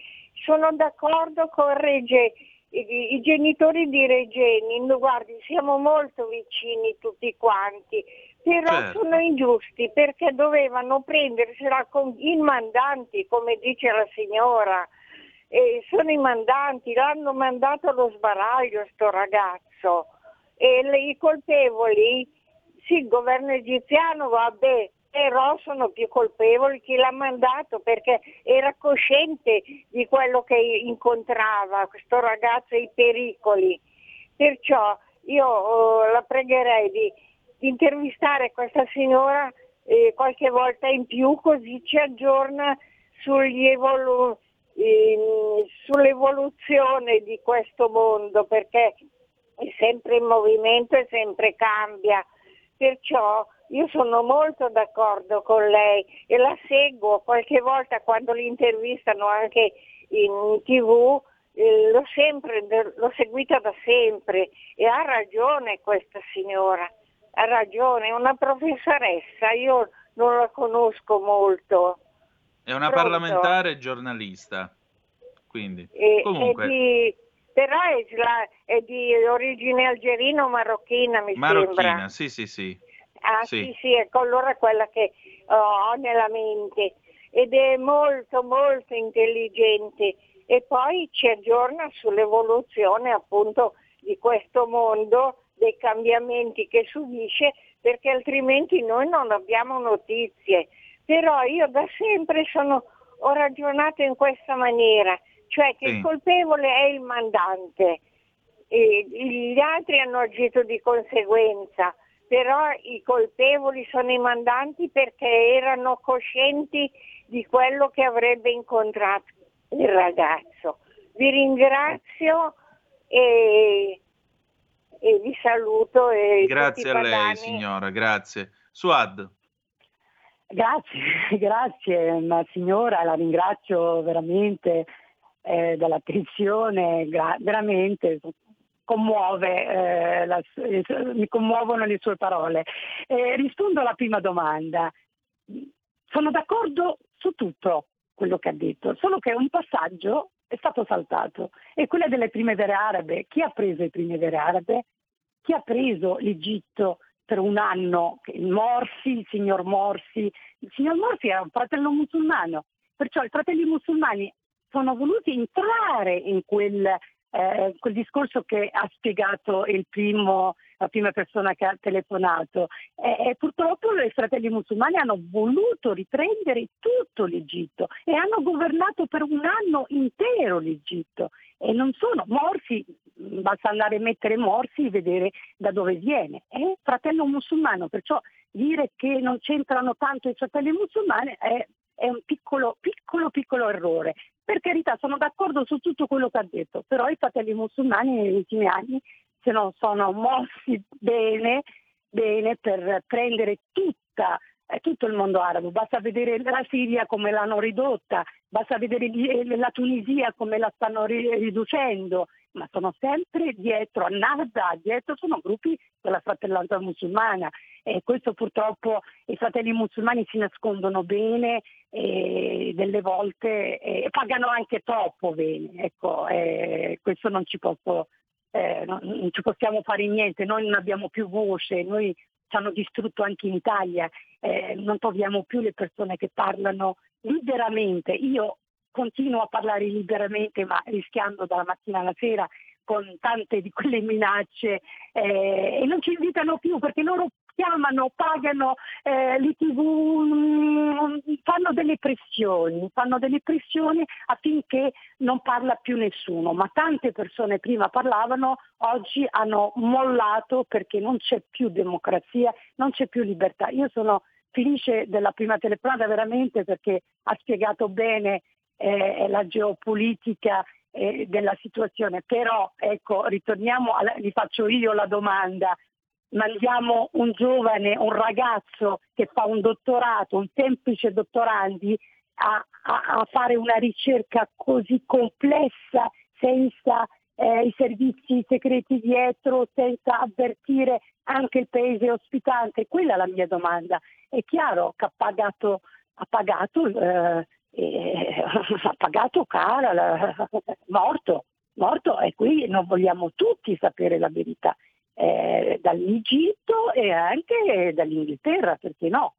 Sono d'accordo con Regeni. I genitori di Regeni, guardi, siamo molto vicini tutti quanti, però certo. Sono ingiusti perché dovevano prendersela con i mandanti, come dice la signora. E sono i mandanti, l'hanno mandato allo sbaraglio sto ragazzo. E le, i colpevoli, sì, il governo egiziano, vabbè, però sono più colpevoli chi l'ha mandato, perché era cosciente di quello che incontrava questo ragazzo e i pericoli. Perciò io eh, la pregherei di, di intervistare questa signora eh, qualche volta in più, così ci aggiorna sugli evolu- eh, sull'evoluzione di questo mondo, perché è sempre in movimento e sempre cambia. Perciò io sono molto d'accordo con lei e la seguo qualche volta quando l'intervistano anche in tv, eh, l'ho, sempre, l'ho seguita da sempre e ha ragione questa signora, ha ragione, è una professoressa, io non la conosco molto. È una Pronto? Parlamentare giornalista, quindi e, comunque... E di... Però è, la, è di origine algerino marocchina, mi marocchina, sembra. Marocchina, sì, sì, sì. Ah, sì, sì, sì, ecco, allora quella che ho nella mente. Ed è molto, molto intelligente. E poi ci aggiorna sull'evoluzione, appunto, di questo mondo, dei cambiamenti che subisce, perché altrimenti noi non abbiamo notizie. Però io da sempre sono, ho ragionato in questa maniera. Cioè che sì. Il colpevole è il mandante, e gli altri hanno agito di conseguenza, però i colpevoli sono i mandanti perché erano coscienti di quello che avrebbe incontrato il ragazzo. Vi ringrazio e, e vi saluto. E grazie a lei signora, grazie. Suad. Grazie, grazie, ma signora la ringrazio veramente. Eh, dall'attenzione gra- veramente commuove eh, la, eh, mi commuovono le sue parole. Eh, rispondo alla prima domanda. Sono d'accordo su tutto quello che ha detto, solo che un passaggio è stato saltato, è quello delle primavere arabe. Chi ha preso le primavere arabe? Chi ha preso l'Egitto per un anno? Morsi, il signor Morsi il signor Morsi era un fratello musulmano, perciò i fratelli musulmani sono voluti entrare in quel, eh, quel discorso che ha spiegato il primo, la prima persona che ha telefonato. E, e purtroppo i fratelli musulmani hanno voluto riprendere tutto l'Egitto e hanno governato per un anno intero l'Egitto. E non sono Morsi, basta andare a mettere Morsi e vedere da dove viene. È un fratello musulmano, perciò dire che non c'entrano tanto i fratelli musulmani è... è un piccolo, piccolo, piccolo errore. Per carità, sono d'accordo su tutto quello che ha detto, però i fratelli musulmani negli ultimi anni se non sono mossi bene, bene per prendere tutta, eh, tutto il mondo arabo. Basta vedere la Siria come l'hanno ridotta, basta vedere la Tunisia come la stanno riducendo, ma sono sempre dietro a Nada, dietro sono gruppi della fratellanza musulmana e questo purtroppo i fratelli musulmani si nascondono bene e delle volte e pagano anche troppo bene, ecco, e questo non ci posso, eh, non, non ci possiamo fare niente, noi non abbiamo più voce, noi ci hanno distrutto anche in Italia, eh, non troviamo più le persone che parlano liberamente. Io continuo a parlare liberamente, ma rischiando dalla mattina alla sera con tante di quelle minacce, eh, e non ci invitano più perché loro chiamano, pagano eh, le tivù, fanno delle pressioni, fanno delle pressioni affinché non parla più nessuno, ma tante persone prima parlavano, oggi hanno mollato perché non c'è più democrazia, non c'è più libertà. Io sono felice della prima telefonata veramente perché ha spiegato bene eh, la geopolitica eh, della situazione, però ecco, ritorniamo, alla, vi faccio io la domanda. Mandiamo un giovane, un ragazzo che fa un dottorato, un semplice dottorandi, a, a, a fare una ricerca così complessa senza eh, i servizi segreti dietro, senza avvertire anche il paese ospitante? Quella è la mia domanda. È chiaro che ha pagato, ha pagato, eh, eh, ha pagato cara, la, morto, morto, e qui non vogliamo tutti sapere la verità. Eh, dall'Egitto e anche dall'Inghilterra, perché no?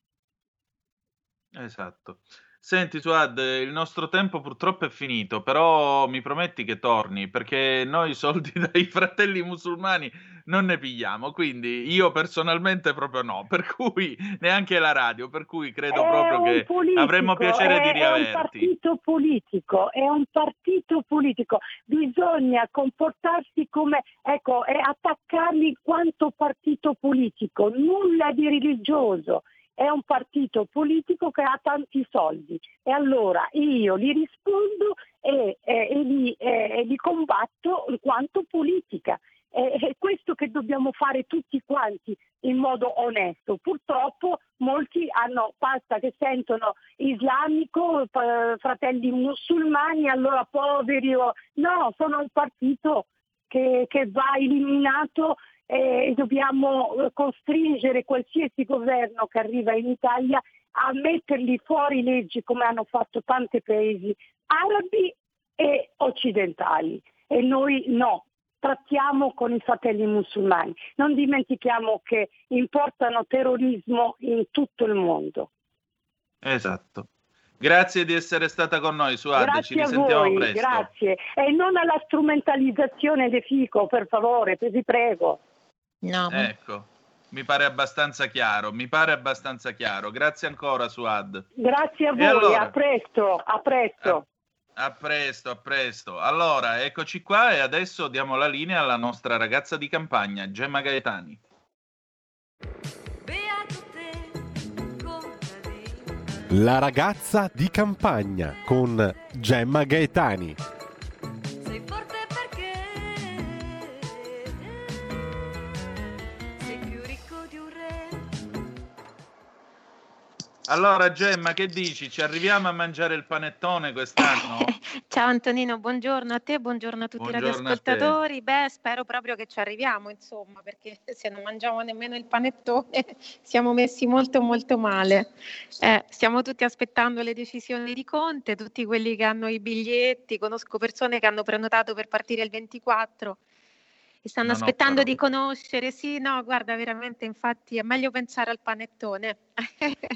Esatto. Senti Suad, il nostro tempo purtroppo è finito, però mi prometti che torni, perché noi soldi dai Fratelli Musulmani non ne pigliamo, quindi io personalmente proprio no, per cui neanche la radio, per cui credo è proprio che politico, avremmo piacere è, di riaverti. È un partito politico, è un partito politico, bisogna comportarsi come, ecco, è attaccarli quanto partito politico, nulla di religioso. È un partito politico che ha tanti soldi e allora io li rispondo e, e, e, li, e, e li combatto in quanto politica. E, è questo che dobbiamo fare tutti quanti in modo onesto. Purtroppo molti hanno, basta che sentono islamico, Fratelli Musulmani, allora poveri. O... No, sono un partito che, che va eliminato. E dobbiamo costringere qualsiasi governo che arriva in Italia a metterli fuori legge, come hanno fatto tanti paesi arabi e occidentali, e noi no, trattiamo con i Fratelli Musulmani, non dimentichiamo che importano terrorismo in tutto il mondo. Esatto. Grazie di essere stata con noi, Suad. Grazie, ci risentiamo a voi, presto. Grazie. E non alla strumentalizzazione De Fico, per favore, vi prego. No. Ecco, mi pare abbastanza chiaro, mi pare abbastanza chiaro. Grazie ancora, Suad. Grazie a voi, allora, a presto, a presto. A, a presto, a presto. Allora, eccoci qua e adesso diamo la linea alla nostra ragazza di campagna, Gemma Gaetani. La ragazza di campagna con Gemma Gaetani. Sei forte perché sei più ricco di un re. Allora Gemma, che dici? Ci arriviamo a mangiare il panettone quest'anno? Ciao Antonino, buongiorno a te, buongiorno a tutti i radioascoltatori. Beh, spero proprio che ci arriviamo, insomma, perché se non mangiamo nemmeno il panettone siamo messi molto molto male. Eh, stiamo tutti aspettando le decisioni di Conte, tutti quelli che hanno i biglietti, conosco persone che hanno prenotato per partire il ventiquattro e stanno non aspettando di conoscere. Sì, no, guarda, veramente, infatti è meglio pensare al panettone.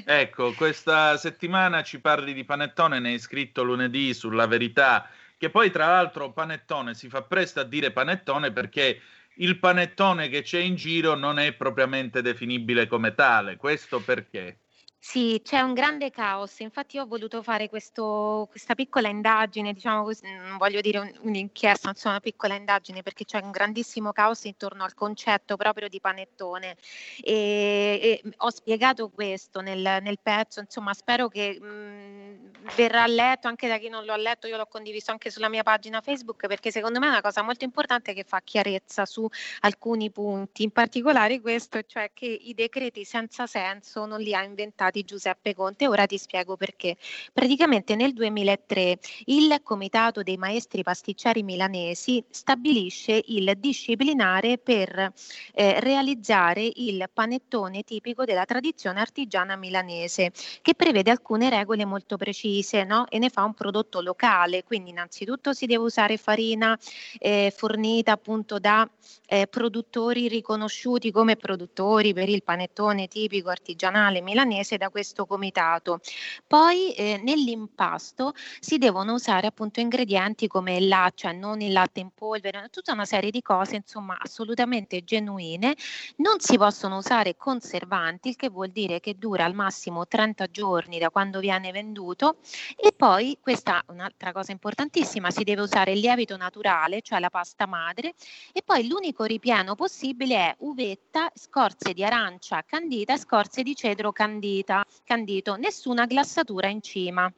Ecco, questa settimana ci parli di panettone, ne hai scritto lunedì sulla Verità, che poi tra l'altro panettone si fa presto a dire panettone perché il panettone che c'è in giro non è propriamente definibile come tale. Questo perché? Sì, c'è un grande caos, infatti io ho voluto fare questo, questa piccola indagine, diciamo così, non voglio dire un, un'inchiesta, insomma una piccola indagine, perché c'è un grandissimo caos intorno al concetto proprio di panettone e, e ho spiegato questo nel, nel pezzo, insomma spero che mh, verrà letto anche da chi non lo ha letto, io l'ho condiviso anche sulla mia pagina Facebook perché secondo me è una cosa molto importante che fa chiarezza su alcuni punti, in particolare questo, cioè che i decreti senza senso non li ha inventati di Giuseppe Conte. Ora ti spiego perché. Praticamente nel duemilatré il Comitato dei Maestri Pasticceri Milanesi stabilisce il disciplinare per eh, realizzare il panettone tipico della tradizione artigiana milanese, che prevede alcune regole molto precise, no? E ne fa un prodotto locale, quindi innanzitutto si deve usare farina eh, fornita appunto da eh, produttori riconosciuti come produttori per il panettone tipico artigianale milanese, da questo comitato. Poi eh, nell'impasto si devono usare appunto ingredienti come il latte, cioè non il latte in polvere, tutta una serie di cose insomma assolutamente genuine. Non si possono usare conservanti, il che vuol dire che dura al massimo trenta giorni da quando viene venduto. E poi questa è un'altra cosa importantissima, si deve usare il lievito naturale, cioè la pasta madre, e poi l'unico ripieno possibile è uvetta, scorze di arancia candita, scorze di cedro candita, candito, nessuna glassatura in cima.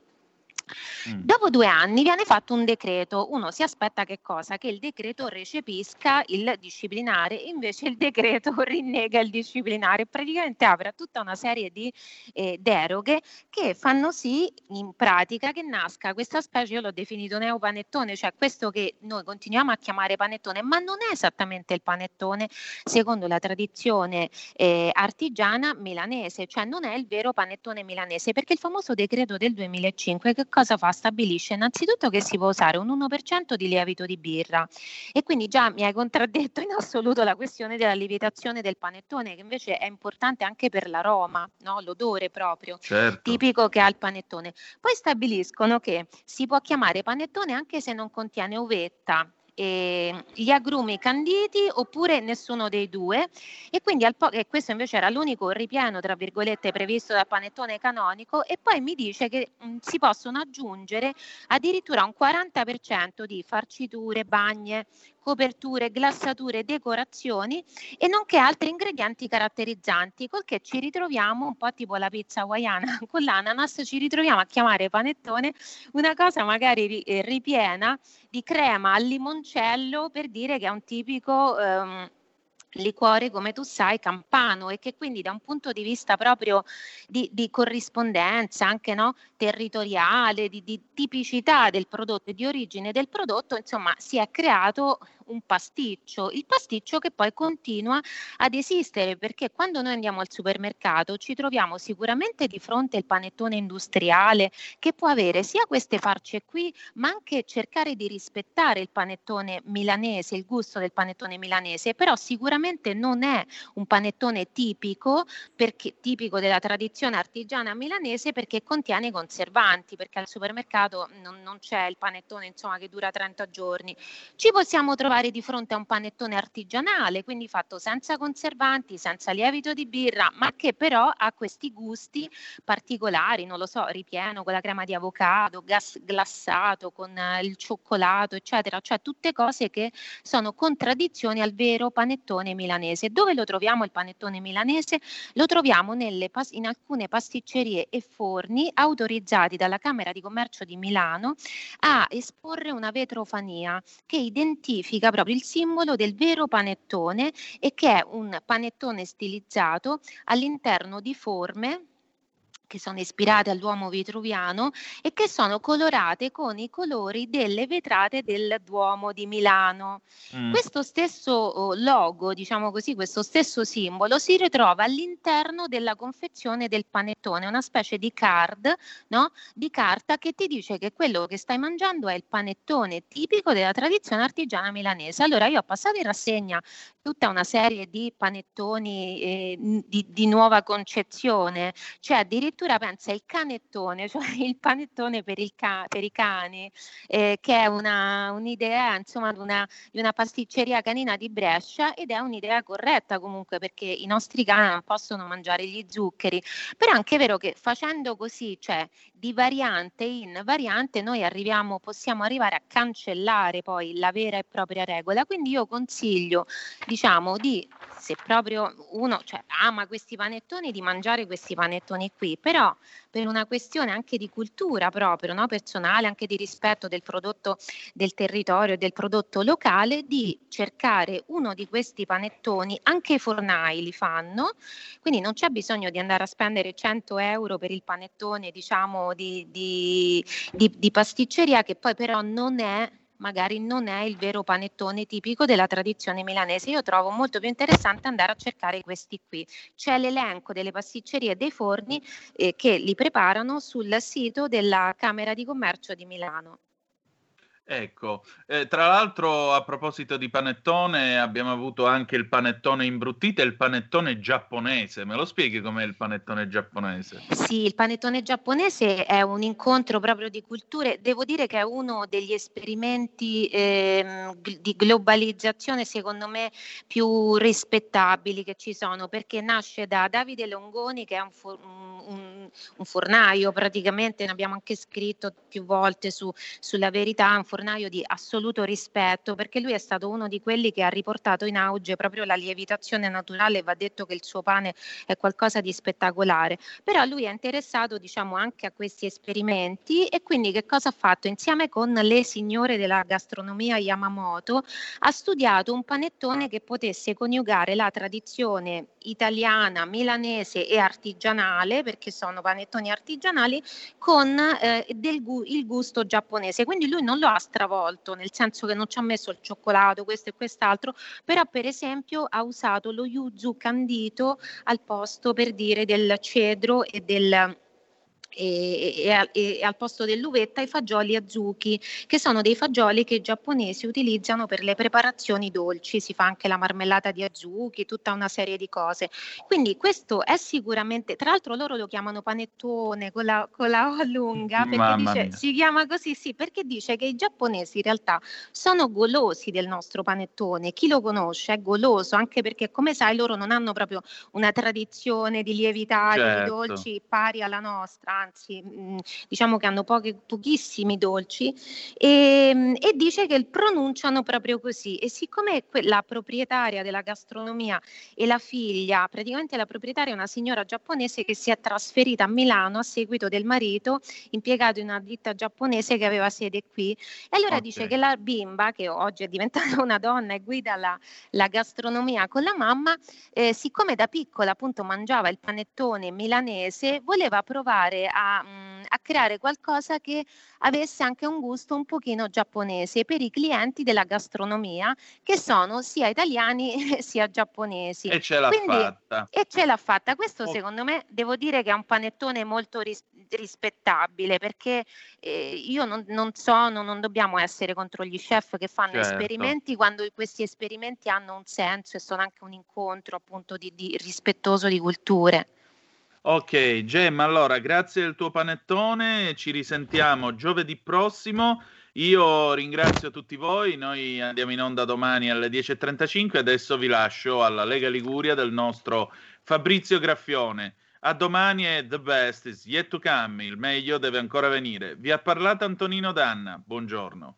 Mm. Dopo due anni viene fatto un decreto, uno si aspetta che cosa? Che il decreto recepisca il disciplinare, invece il decreto rinnega il disciplinare, praticamente apre tutta una serie di eh, deroghe che fanno sì in pratica che nasca questa specie, io l'ho definito neopanettone, cioè questo che noi continuiamo a chiamare panettone, ma non è esattamente il panettone secondo la tradizione eh, artigiana milanese, cioè non è il vero panettone milanese, perché il famoso decreto del duemilacinque che cosa fa? Stabilisce innanzitutto che si può usare un uno per cento di lievito di birra, e quindi già mi hai contraddetto in assoluto la questione della lievitazione del panettone, che invece è importante anche per l'aroma, no? L'odore proprio, certo, tipico che ha il panettone. Poi stabiliscono che si può chiamare panettone anche se non contiene uvetta, e gli agrumi canditi oppure nessuno dei due, e quindi al po- e questo invece era l'unico ripieno tra virgolette previsto dal panettone canonico. E poi mi dice che mh, si possono aggiungere addirittura un quaranta per cento di farciture, bagne, coperture, glassature, decorazioni e nonché altri ingredienti caratterizzanti, col che ci ritroviamo un po' tipo la pizza hawaiana con l'ananas, ci ritroviamo a chiamare panettone una cosa magari ripiena di crema al limoncello, per dire che è un tipico ehm, liquore, come tu sai, campano, e che quindi da un punto di vista proprio di, di corrispondenza anche, no, territoriale, di, di tipicità del prodotto e di origine del prodotto, insomma si è creato un pasticcio, il pasticcio che poi continua ad esistere, perché quando noi andiamo al supermercato ci troviamo sicuramente di fronte al panettone industriale, che può avere sia queste farce qui, ma anche cercare di rispettare il panettone milanese, il gusto del panettone milanese, però sicuramente non è un panettone tipico, perché tipico della tradizione artigiana milanese, perché contiene conservanti, perché al supermercato non, non c'è il panettone insomma che dura trenta giorni. Ci possiamo trovare di fronte a un panettone artigianale, quindi fatto senza conservanti, senza lievito di birra, ma che però ha questi gusti particolari, non lo so, ripieno con la crema di avocado, gas glassato, con il cioccolato, eccetera, cioè tutte cose che sono contraddizioni al vero panettone milanese. Dove lo troviamo il panettone milanese? Lo troviamo nelle, in alcune pasticcerie e forni autorizzati dalla Camera di Commercio di Milano a esporre una vetrofania che identifica proprio il simbolo del vero panettone, e che è un panettone stilizzato all'interno di forme che sono ispirate all'uomo vitruviano e che sono colorate con i colori delle vetrate del Duomo di Milano. Mm. Questo stesso logo, diciamo così, questo stesso simbolo si ritrova all'interno della confezione del panettone, una specie di card, no? Di carta che ti dice che quello che stai mangiando è il panettone tipico della tradizione artigiana milanese. Allora io ho passato in rassegna tutta una serie di panettoni eh, di, di nuova concezione, cioè addirittura pensa il canettone, cioè il panettone per, il ca- per i cani, eh, che è una, un'idea insomma una, di una pasticceria canina di Brescia, ed è un'idea corretta comunque, perché i nostri cani non possono mangiare gli zuccheri, però è anche vero che facendo così, cioè di variante in variante, noi arriviamo, possiamo arrivare a cancellare poi la vera e propria regola. Quindi io consiglio, diciamo, di, se proprio uno cioè, ama questi panettoni, di mangiare questi panettoni qui, però per una questione anche di cultura proprio, no? Personale, anche di rispetto del prodotto, del territorio, del prodotto locale, di cercare uno di questi panettoni. Anche i fornai li fanno, quindi non c'è bisogno di andare a spendere cento euro per il panettone, diciamo, di, di, di, di pasticceria, che poi però non è, magari non è il vero panettone tipico della tradizione milanese. Io trovo molto più interessante andare a cercare questi qui. C'è l'elenco delle pasticcerie e dei forni eh, che li preparano sul sito della Camera di Commercio di Milano. Ecco, eh, tra l'altro a proposito di panettone abbiamo avuto anche il panettone imbruttito e il panettone giapponese. Me lo spieghi com'è il panettone giapponese? Sì, il panettone giapponese è un incontro proprio di culture. Devo dire che è uno degli esperimenti eh, di globalizzazione secondo me più rispettabili che ci sono, perché nasce da Davide Longoni, che è un, for- un, un fornaio praticamente, ne abbiamo anche scritto più volte su, sulla Verità, un fornaio di assoluto rispetto, perché lui è stato uno di quelli che ha riportato in auge proprio la lievitazione naturale. Va detto che il suo pane è qualcosa di spettacolare, però lui è interessato, diciamo, anche a questi esperimenti, e quindi che cosa ha fatto? Insieme con le signore della gastronomia Yamamoto ha studiato un panettone che potesse coniugare la tradizione italiana, milanese e artigianale, perché sono panettoni artigianali, con eh, del gu- il gusto giapponese. Quindi lui non lo ha stravolto, nel senso che non ci ha messo il cioccolato, questo e quest'altro, però per esempio ha usato lo yuzu candito al posto, per dire, del cedro e del... E, e, e al posto dell'uvetta i fagioli azuki, che sono dei fagioli che i giapponesi utilizzano per le preparazioni dolci. Si fa anche la marmellata di azuki, tutta una serie di cose. Quindi questo è sicuramente, tra l'altro loro lo chiamano panettone con la, con la O lunga, perché dice, si chiama così, sì, perché dice che i giapponesi in realtà sono golosi del nostro panettone. Chi lo conosce è goloso, anche perché, come sai, loro non hanno proprio una tradizione di lievitare, certo, di dolci pari alla nostra, anzi diciamo che hanno pochi, pochissimi dolci, e, e dice che pronunciano proprio così. E siccome la proprietaria della gastronomia e la figlia, praticamente la proprietaria è una signora giapponese che si è trasferita a Milano a seguito del marito, impiegato in una ditta giapponese che aveva sede qui, e allora okay, dice che la bimba, che oggi è diventata una donna e guida la, la gastronomia con la mamma, eh, siccome da piccola appunto mangiava il panettone milanese, voleva provare A, a creare qualcosa che avesse anche un gusto un pochino giapponese per i clienti della gastronomia, che sono sia italiani sia giapponesi. E ce l'ha Quindi, fatta. E ce l'ha fatta. Questo oh. secondo me, devo dire che è un panettone molto ris- rispettabile, perché eh, io non, non sono, non dobbiamo essere contro gli chef che fanno, certo, esperimenti, quando questi esperimenti hanno un senso e sono anche un incontro appunto di, di rispettoso di culture. Ok, Gemma, allora grazie del tuo panettone, ci risentiamo giovedì prossimo. Io ringrazio tutti voi, noi andiamo in onda domani alle dieci e trentacinque, adesso vi lascio alla Lega Liguria del nostro Fabrizio Graffione. A domani e the best is yet to come, il meglio deve ancora venire. Vi ha parlato Antonino Danna, buongiorno.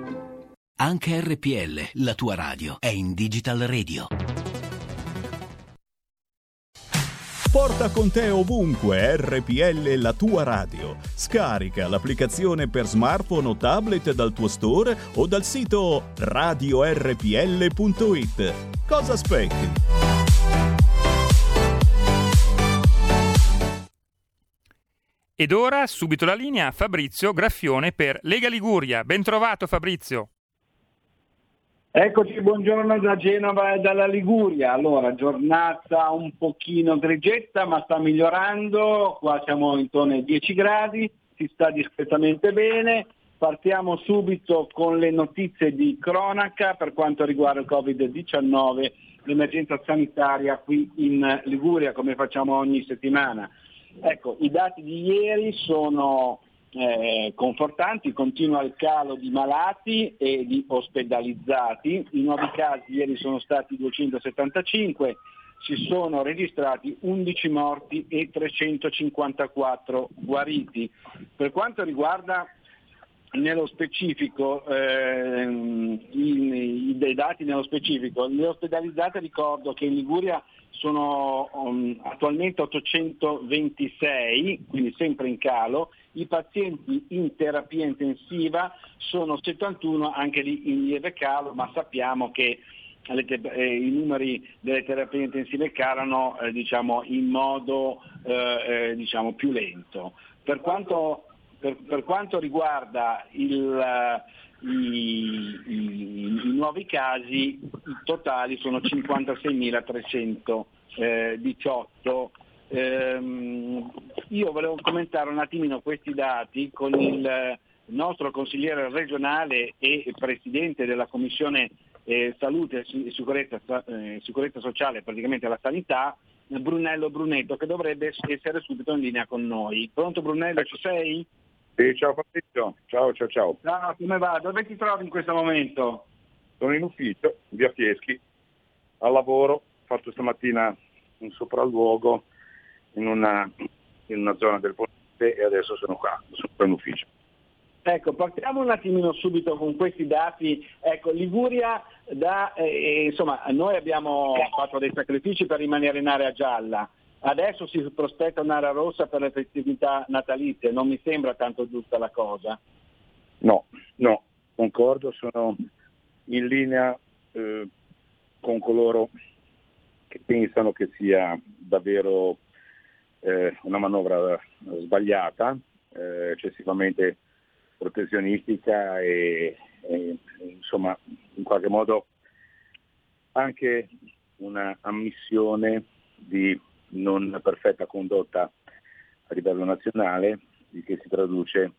Anche R P L, la tua radio, è in Digital Radio. Porta con te ovunque R P L, la tua radio. Scarica l'applicazione per smartphone o tablet dal tuo store o dal sito radio r p l punto i t. Cosa aspetti? Ed ora subito la linea a Fabrizio Graffione per Lega Liguria. Bentrovato Fabrizio. Eccoci, buongiorno da Genova e dalla Liguria. Allora, giornata un pochino gregetta, ma sta migliorando, qua siamo intorno ai dieci gradi, si sta discretamente bene. Partiamo subito con le notizie di cronaca per quanto riguarda il covid diciannove, l'emergenza sanitaria qui in Liguria, come facciamo ogni settimana. Ecco, i dati di ieri sono... Eh, confortanti, continua il calo di malati e di ospedalizzati, i nuovi casi ieri sono stati duecentosettantacinque, si sono registrati undici morti e trecentocinquantaquattro guariti. Per quanto riguarda nello specifico, eh, i, i, dei dati nello specifico, le ospedalizzate ricordo che in Liguria sono um, attualmente ottocentoventisei, quindi sempre in calo, i pazienti in terapia intensiva sono settantuno, anche lì in lieve calo, ma sappiamo che le te- eh, i numeri delle terapie intensive calano eh, diciamo, in modo eh, eh, diciamo, più lento. Per quanto Per, per quanto riguarda il, i, i, i nuovi casi, i totali sono cinquantaseimilatrecentodiciotto. Ehm, io volevo commentare un attimino questi dati con il nostro consigliere regionale e presidente della Commissione eh, Salute e Sicurezza, eh, Sicurezza Sociale, praticamente la sanità, Brunello Brunetto, che dovrebbe essere subito in linea con noi. Pronto Brunello, ci sei? Sì, ciao Fabrizio, ciao ciao ciao. Ciao, come va? Dove ti trovi in questo momento? Sono in ufficio, via Fieschi, al lavoro, ho fatto stamattina un sopralluogo in una, in una zona del Ponte e adesso sono qua, sono qua in ufficio. Ecco, partiamo un attimino subito con questi dati. Ecco, Liguria, da, eh, insomma, noi abbiamo fatto dei sacrifici per rimanere in area gialla. Adesso si prospetta un'area rossa per le festività natalizie, non mi sembra tanto giusta la cosa. No, no, concordo, sono in linea eh, con coloro che pensano che sia davvero eh, una manovra sbagliata, eh, eccessivamente protezionistica e, e insomma in qualche modo anche una ammissione di non perfetta condotta a livello nazionale, il che si traduce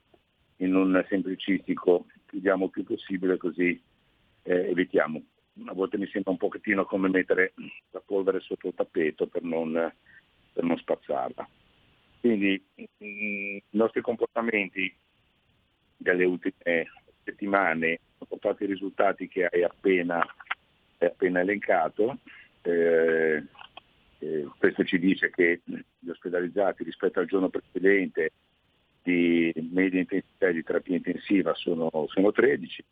in un semplicistico chiudiamo il più possibile così eh, evitiamo. A volte mi sembra un pochettino come mettere la polvere sotto il tappeto per non, per non spazzarla. Quindi i nostri comportamenti delle ultime settimane hanno portato i risultati che hai appena, hai appena elencato. Eh, Eh, questo ci dice che gli ospedalizzati rispetto al giorno precedente di media intensità e di terapia intensiva sono, sono tredici,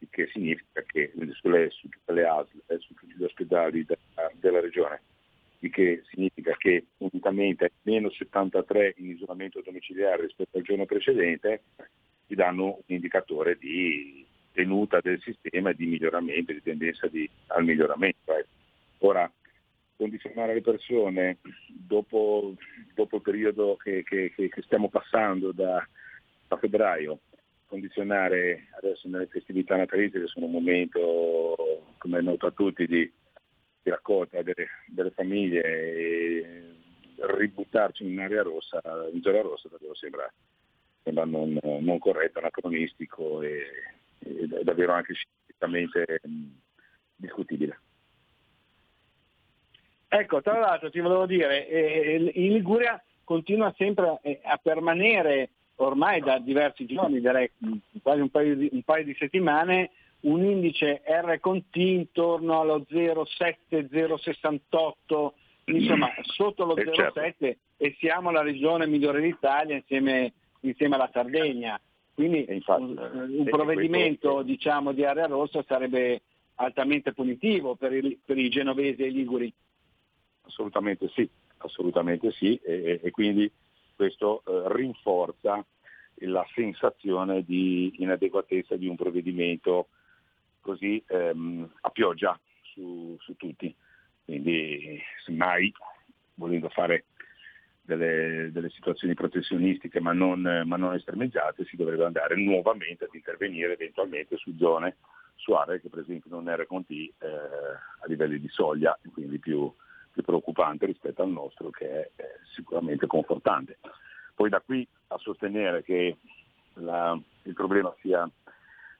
il che significa che sulle, su tutte le A S L, su tutti gli ospedali da, della regione, il che significa che unicamente meno settantatré in isolamento domiciliare rispetto al giorno precedente ci danno un indicatore di tenuta del sistema e di miglioramento, di tendenza di, al miglioramento. Eh. Ora, condizionare le persone dopo, dopo il periodo che, che, che stiamo passando da, da febbraio, condizionare adesso nelle festività natalizie che sono un momento, come è noto a tutti, di, di raccolta delle, delle famiglie e ributtarci in area rossa, in zona rossa, davvero sembra, sembra non, non corretto, anacronistico e, e davvero anche scientificamente discutibile. Ecco, tra l'altro ti volevo dire, eh, in Liguria continua sempre a, a permanere ormai da diversi giorni, direi quasi un paio di, un paio di settimane, un indice R con T intorno allo zero virgola sette zero sessantotto, insomma sotto lo zero virgola sette, certo. E siamo la regione migliore d'Italia insieme, insieme alla Sardegna, quindi infatti, un, un provvedimento diciamo di area rossa sarebbe altamente punitivo per, il, per i genovesi e i liguri. Assolutamente sì, assolutamente sì e, e quindi questo eh, rinforza la sensazione di inadeguatezza di un provvedimento così ehm, a pioggia su, su tutti, quindi semmai volendo fare delle, delle situazioni protezionistiche ma non, ma non estremizzate si dovrebbe andare nuovamente ad intervenire eventualmente su zone, su aree che per esempio non erano con T eh, a livelli di soglia e quindi più più preoccupante rispetto al nostro che è eh, sicuramente confortante. Poi da qui a sostenere che la, il problema sia,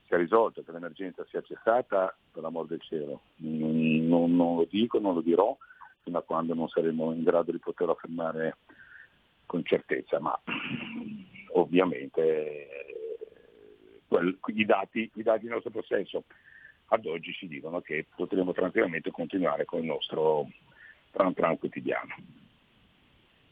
sia risolto, che l'emergenza sia cessata, per l'amor del cielo, non, non, non lo dico, non lo dirò, fino a quando non saremo in grado di poterlo affermare con certezza, ma ovviamente eh, quel, i, dati, i dati in nostro possesso ad oggi ci dicono che potremo tranquillamente continuare con il nostro Tran Tran quotidiano.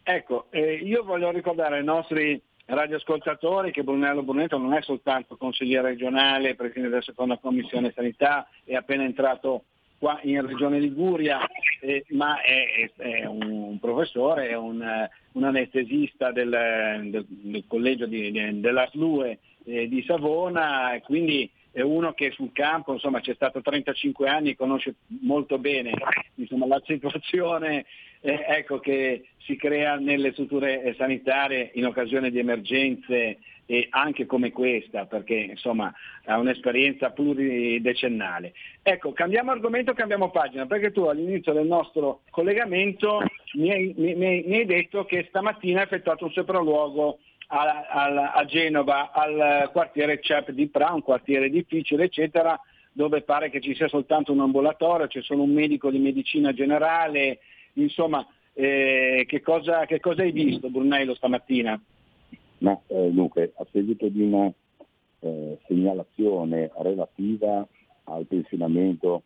Ecco, eh, io voglio ricordare ai nostri radioascoltatori che Brunello Brunetto non è soltanto consigliere regionale, presidente della seconda commissione sanità, è appena entrato qua in regione Liguria, eh, ma è, è un professore, è un, un anestesista del, del, del collegio di, de, della S L U E eh, di Savona, quindi è uno che sul campo, insomma, c'è stato trentacinque anni, conosce molto bene, insomma, la situazione eh, ecco, che si crea nelle strutture sanitarie in occasione di emergenze e anche come questa, perché insomma ha un'esperienza pluridecennale. Ecco, cambiamo argomento, cambiamo pagina, perché tu all'inizio del nostro collegamento mi hai, mi, mi hai detto che stamattina hai effettuato un sopralluogo A, a, a Genova, al quartiere C E P di Pra, un quartiere difficile, eccetera, dove pare che ci sia soltanto un ambulatorio, c'è solo un medico di medicina generale, insomma, eh, che cosa, che cosa hai visto, Brunello, stamattina? Ma eh, dunque, a seguito di una eh, segnalazione relativa al pensionamento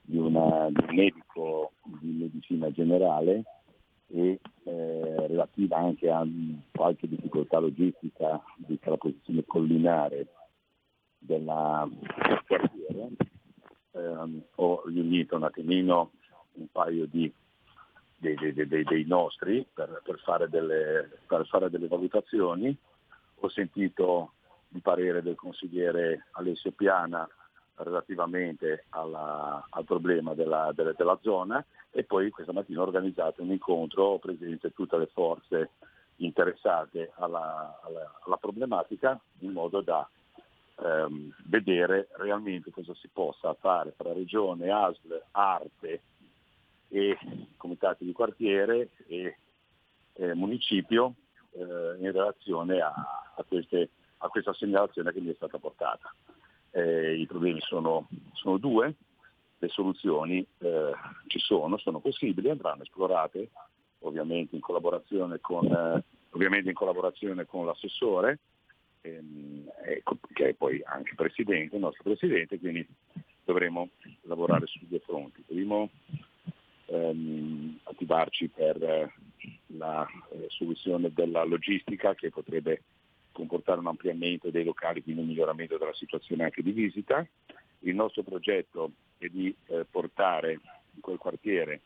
di, una, di un medico di medicina generale, e eh, relativa anche a qualche difficoltà logistica vista la posizione collinare della quartiere, eh, ho riunito un attimino un paio di dei, dei, dei, dei nostri per, per, fare delle, per fare delle valutazioni. Ho sentito il parere del consigliere Alessio Piana relativamente alla, al problema della, della, della zona, e poi questa mattina ho organizzato un incontro presente tutte le forze interessate alla, alla, alla problematica, in modo da ehm, vedere realmente cosa si possa fare tra Regione, A S L, Arte e comitati di quartiere e eh, municipio eh, in relazione a, a, queste, a questa segnalazione che mi è stata portata. Eh, I problemi sono, sono due, le soluzioni eh, ci sono, sono possibili, andranno esplorate ovviamente in collaborazione con, eh, ovviamente in collaborazione con l'assessore, ehm, ecco, che è poi anche presidente, il nostro presidente, quindi dovremo lavorare su due fronti. Primo, ehm, attivarci per eh, la eh, soluzione della logistica, che potrebbe comportare un ampliamento dei locali, quindi un miglioramento della situazione anche di visita. Il nostro progetto è di eh, portare in quel quartiere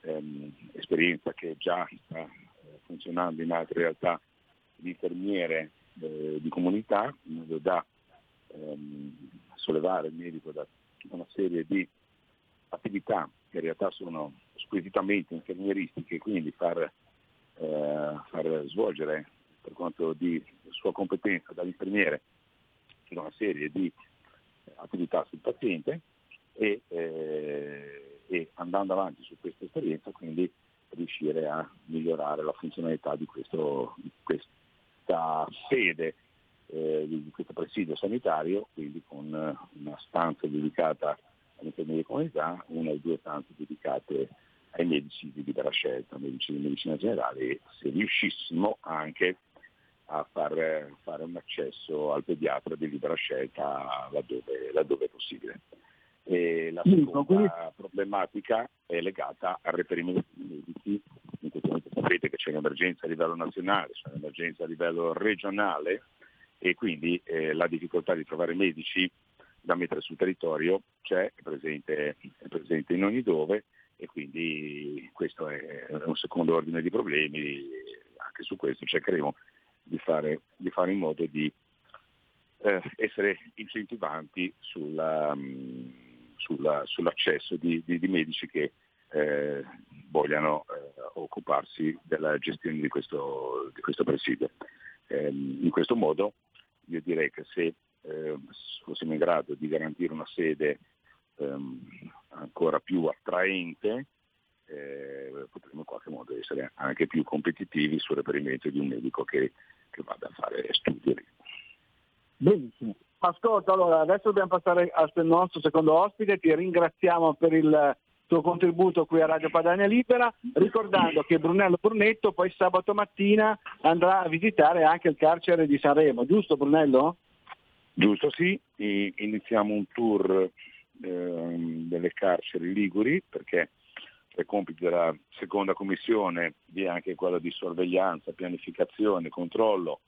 ehm, esperienza che già sta eh, funzionando in altre realtà di infermiere eh, di comunità, in modo da ehm, sollevare il medico da una serie di attività che in realtà sono squisitamente infermieristiche, quindi far, eh, far svolgere per quanto di sua competenza dall'infermiere una serie di attività sul paziente, e, eh, e andando avanti su questa esperienza quindi riuscire a migliorare la funzionalità di, questo, di questa sede, eh, di questo presidio sanitario, quindi con una stanza dedicata all'infermiere di comunità, una o due stanze dedicate ai medici di libera scelta, medici di medicina generale, e se riuscissimo anche a far, fare un accesso al pediatra di libera scelta laddove, laddove è possibile. E la seconda quindi... problematica è legata al reperimento dei medici. In questo momento sapete che c'è un'emergenza a livello nazionale, c'è un'emergenza a livello regionale, e quindi eh, la difficoltà di trovare medici da mettere sul territorio c'è, è presente, è presente in ogni dove, e quindi questo è un secondo ordine di problemi. Anche su questo cercheremo di fare, di fare in modo di eh, essere incentivanti sulla, sulla, sull'accesso di, di, di medici che eh, vogliano eh, occuparsi della gestione di questo, di questo presidio. Eh, in questo modo io direi che se eh, fossimo in grado di garantire una sede ancora più attraente, eh, potremmo in qualche modo essere anche più competitivi sul reperimento di un medico che, che vada a fare studi. Benissimo. Ascolta, allora adesso dobbiamo passare al nostro secondo ospite, ti ringraziamo per il tuo contributo qui a Radio Padania Libera, ricordando che Brunello Brunetto poi sabato mattina andrà a visitare anche il carcere di Sanremo, giusto Brunello? Giusto, sì, e iniziamo un tour delle carceri liguri, perché tra i compiti della seconda commissione vi è anche quello di sorveglianza, pianificazione, controllo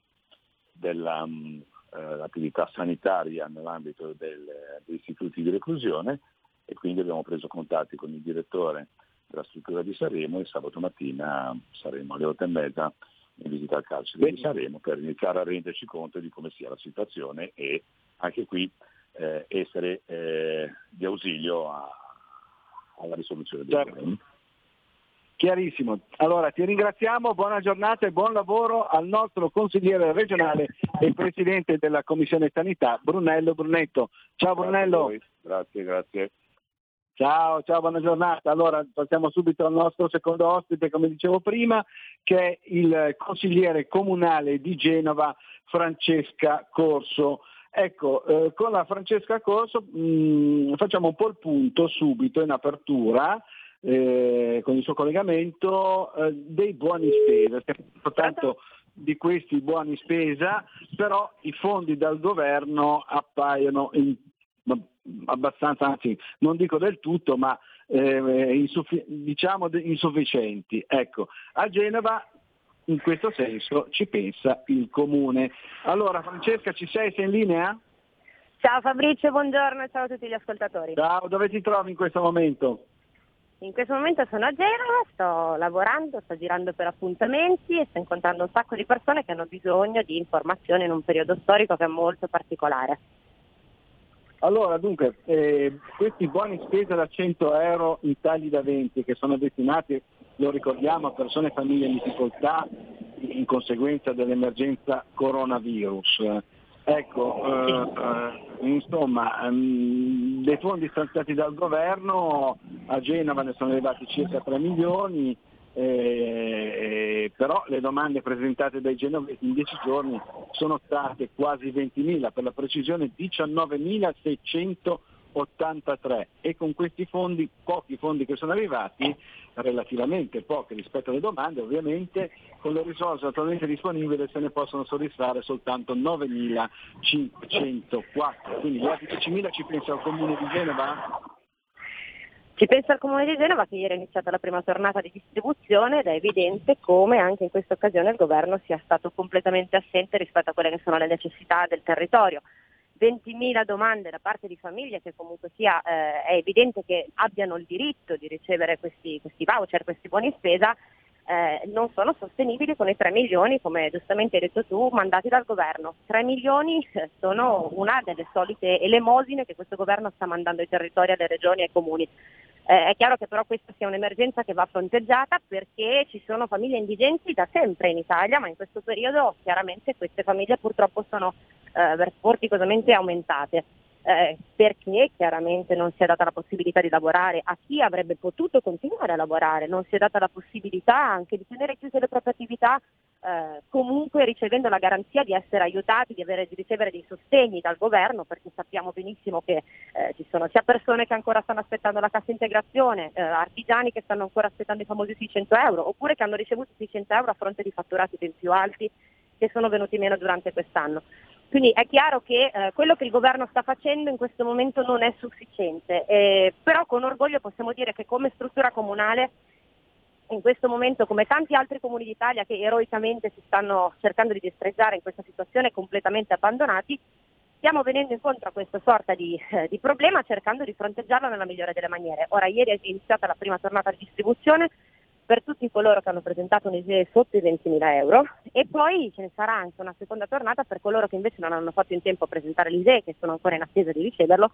dell'attività eh, sanitaria nell'ambito del, degli istituti di reclusione, e quindi abbiamo preso contatti con il direttore della struttura di Saremo, e sabato mattina saremo alle otto e mezza in visita al carcere di Saremo per iniziare a renderci conto di come sia la situazione, e anche qui eh, essere eh, di ausilio a, alla risoluzione dei problemi. Chiarissimo. Allora ti ringraziamo, buona giornata e buon lavoro al nostro consigliere regionale e presidente della Commissione Sanità, Brunello Brunetto. Ciao Brunello. Grazie, grazie. Ciao, ciao, buona giornata. Allora passiamo subito al nostro secondo ospite, come dicevo prima, che è il consigliere comunale di Genova, Francesca Corso. Ecco, eh, con la Francesca Corso mh, facciamo un po' il punto subito in apertura, eh, con il suo collegamento, eh, dei buoni spesa. Tanto di questi buoni spesa, però i fondi dal governo appaiono in abbastanza, anzi non dico del tutto, ma eh, insuffi- diciamo insufficienti. Ecco, a Genova in questo senso ci pensa il comune. Allora Francesca, ci sei? Sei in linea? Ciao Fabrizio, buongiorno, ciao a tutti gli ascoltatori. Ciao, dove ti trovi in questo momento? In questo momento sono a Genova, sto lavorando, sto girando per appuntamenti e sto incontrando un sacco di persone che hanno bisogno di informazione in un periodo storico che è molto particolare. Allora, dunque, eh, questi buoni spesa da cento euro in tagli da venti, che sono destinati, lo ricordiamo, a persone e famiglie in difficoltà in conseguenza dell'emergenza coronavirus. Ecco, eh, eh, insomma, mh, dei fondi stanziati dal governo, a Genova ne sono arrivati circa tre milioni, eh, però le domande presentate dai genovesi in dieci giorni sono state quasi ventimila, per la precisione diciannovemilaseicentoottantatré, e con questi fondi, pochi fondi che sono arrivati, relativamente pochi rispetto alle domande ovviamente, con le risorse attualmente disponibili se ne possono soddisfare soltanto novemilacinquecentoquattro, quindi gli altri diecimila ci pensa il Comune di Genova? Ci pensa il Comune di Genova, che ieri è iniziata la prima tornata di distribuzione, ed è evidente come anche in questa occasione il governo sia stato completamente assente rispetto a quelle che sono le necessità del territorio. ventimila domande da parte di famiglie che comunque sia, eh, è evidente che abbiano il diritto di ricevere questi, questi voucher, questi buoni spesa, eh, non sono sostenibili con i tre milioni, come giustamente hai detto tu, mandati dal governo. tre milioni sono una delle solite elemosine che questo governo sta mandando ai territori, alle regioni e ai comuni. Eh, è chiaro che però questa sia un'emergenza che va fronteggiata, perché ci sono famiglie indigenti da sempre in Italia, ma in questo periodo chiaramente queste famiglie purtroppo sono eh, vorticosamente aumentate, eh, perché chiaramente non si è data la possibilità di lavorare a chi avrebbe potuto continuare a lavorare, non si è data la possibilità anche di tenere chiuse le proprie attività, eh, comunque ricevendo la garanzia di essere aiutati, di, avere, di ricevere dei sostegni dal governo, perché sappiamo benissimo che eh, ci sono sia persone che ancora stanno aspettando la cassa integrazione, eh, artigiani che stanno ancora aspettando i famosi seicento euro, oppure che hanno ricevuto seicento euro a fronte di fatturati ben più alti che sono venuti meno durante quest'anno. Quindi è chiaro che eh, quello che il governo sta facendo in questo momento non è sufficiente, eh, però con orgoglio possiamo dire che come struttura comunale in questo momento, come tanti altri comuni d'Italia che eroicamente si stanno cercando di destreggiare in questa situazione completamente abbandonati, stiamo venendo incontro a questa sorta di, eh, di problema, cercando di fronteggiarlo nella migliore delle maniere. Ora, ieri è iniziata la prima tornata di distribuzione per tutti coloro che hanno presentato un'I S E E sotto i ventimila euro, e poi ce ne sarà anche una seconda tornata per coloro che invece non hanno fatto in tempo a presentare l'I S E E, che sono ancora in attesa di riceverlo,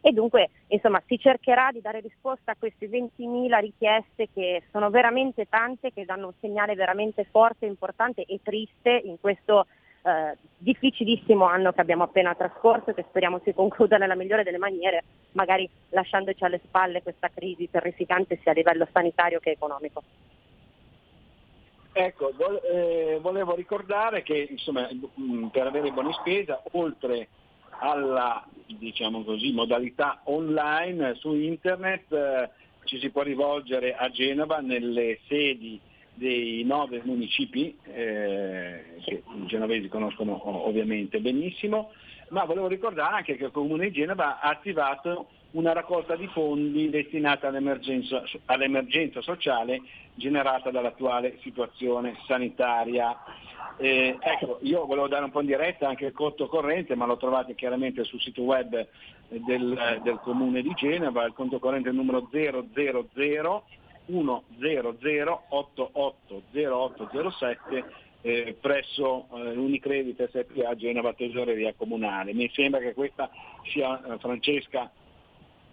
e dunque insomma si cercherà di dare risposta a queste ventimila richieste, che sono veramente tante, che danno un segnale veramente forte, importante e triste in questo eh, difficilissimo anno che abbiamo appena trascorso, che speriamo si concluda nella migliore delle maniere, magari lasciandoci alle spalle questa crisi terrificante sia a livello sanitario che economico. Ecco, vo- eh, volevo ricordare che insomma per avere buoni spesa, oltre alla, diciamo così, modalità online su internet, eh, ci si può rivolgere a Genova nelle sedi dei nove municipi, eh, che i genovesi conoscono ovviamente benissimo, ma volevo ricordare anche che il Comune di Genova ha attivato una raccolta di fondi destinata all'emergenza, all'emergenza sociale generata dall'attuale situazione sanitaria. Eh, ecco, io volevo dare un po' in diretta anche il conto corrente, ma lo trovate chiaramente sul sito web del, del Comune di Genova, il conto corrente numero zero zero zero uno zero zero otto otto zero otto zero sette eh, presso eh, Unicredit S P A Genova Tesoreria Comunale. Mi sembra che questa sia, eh, Francesca,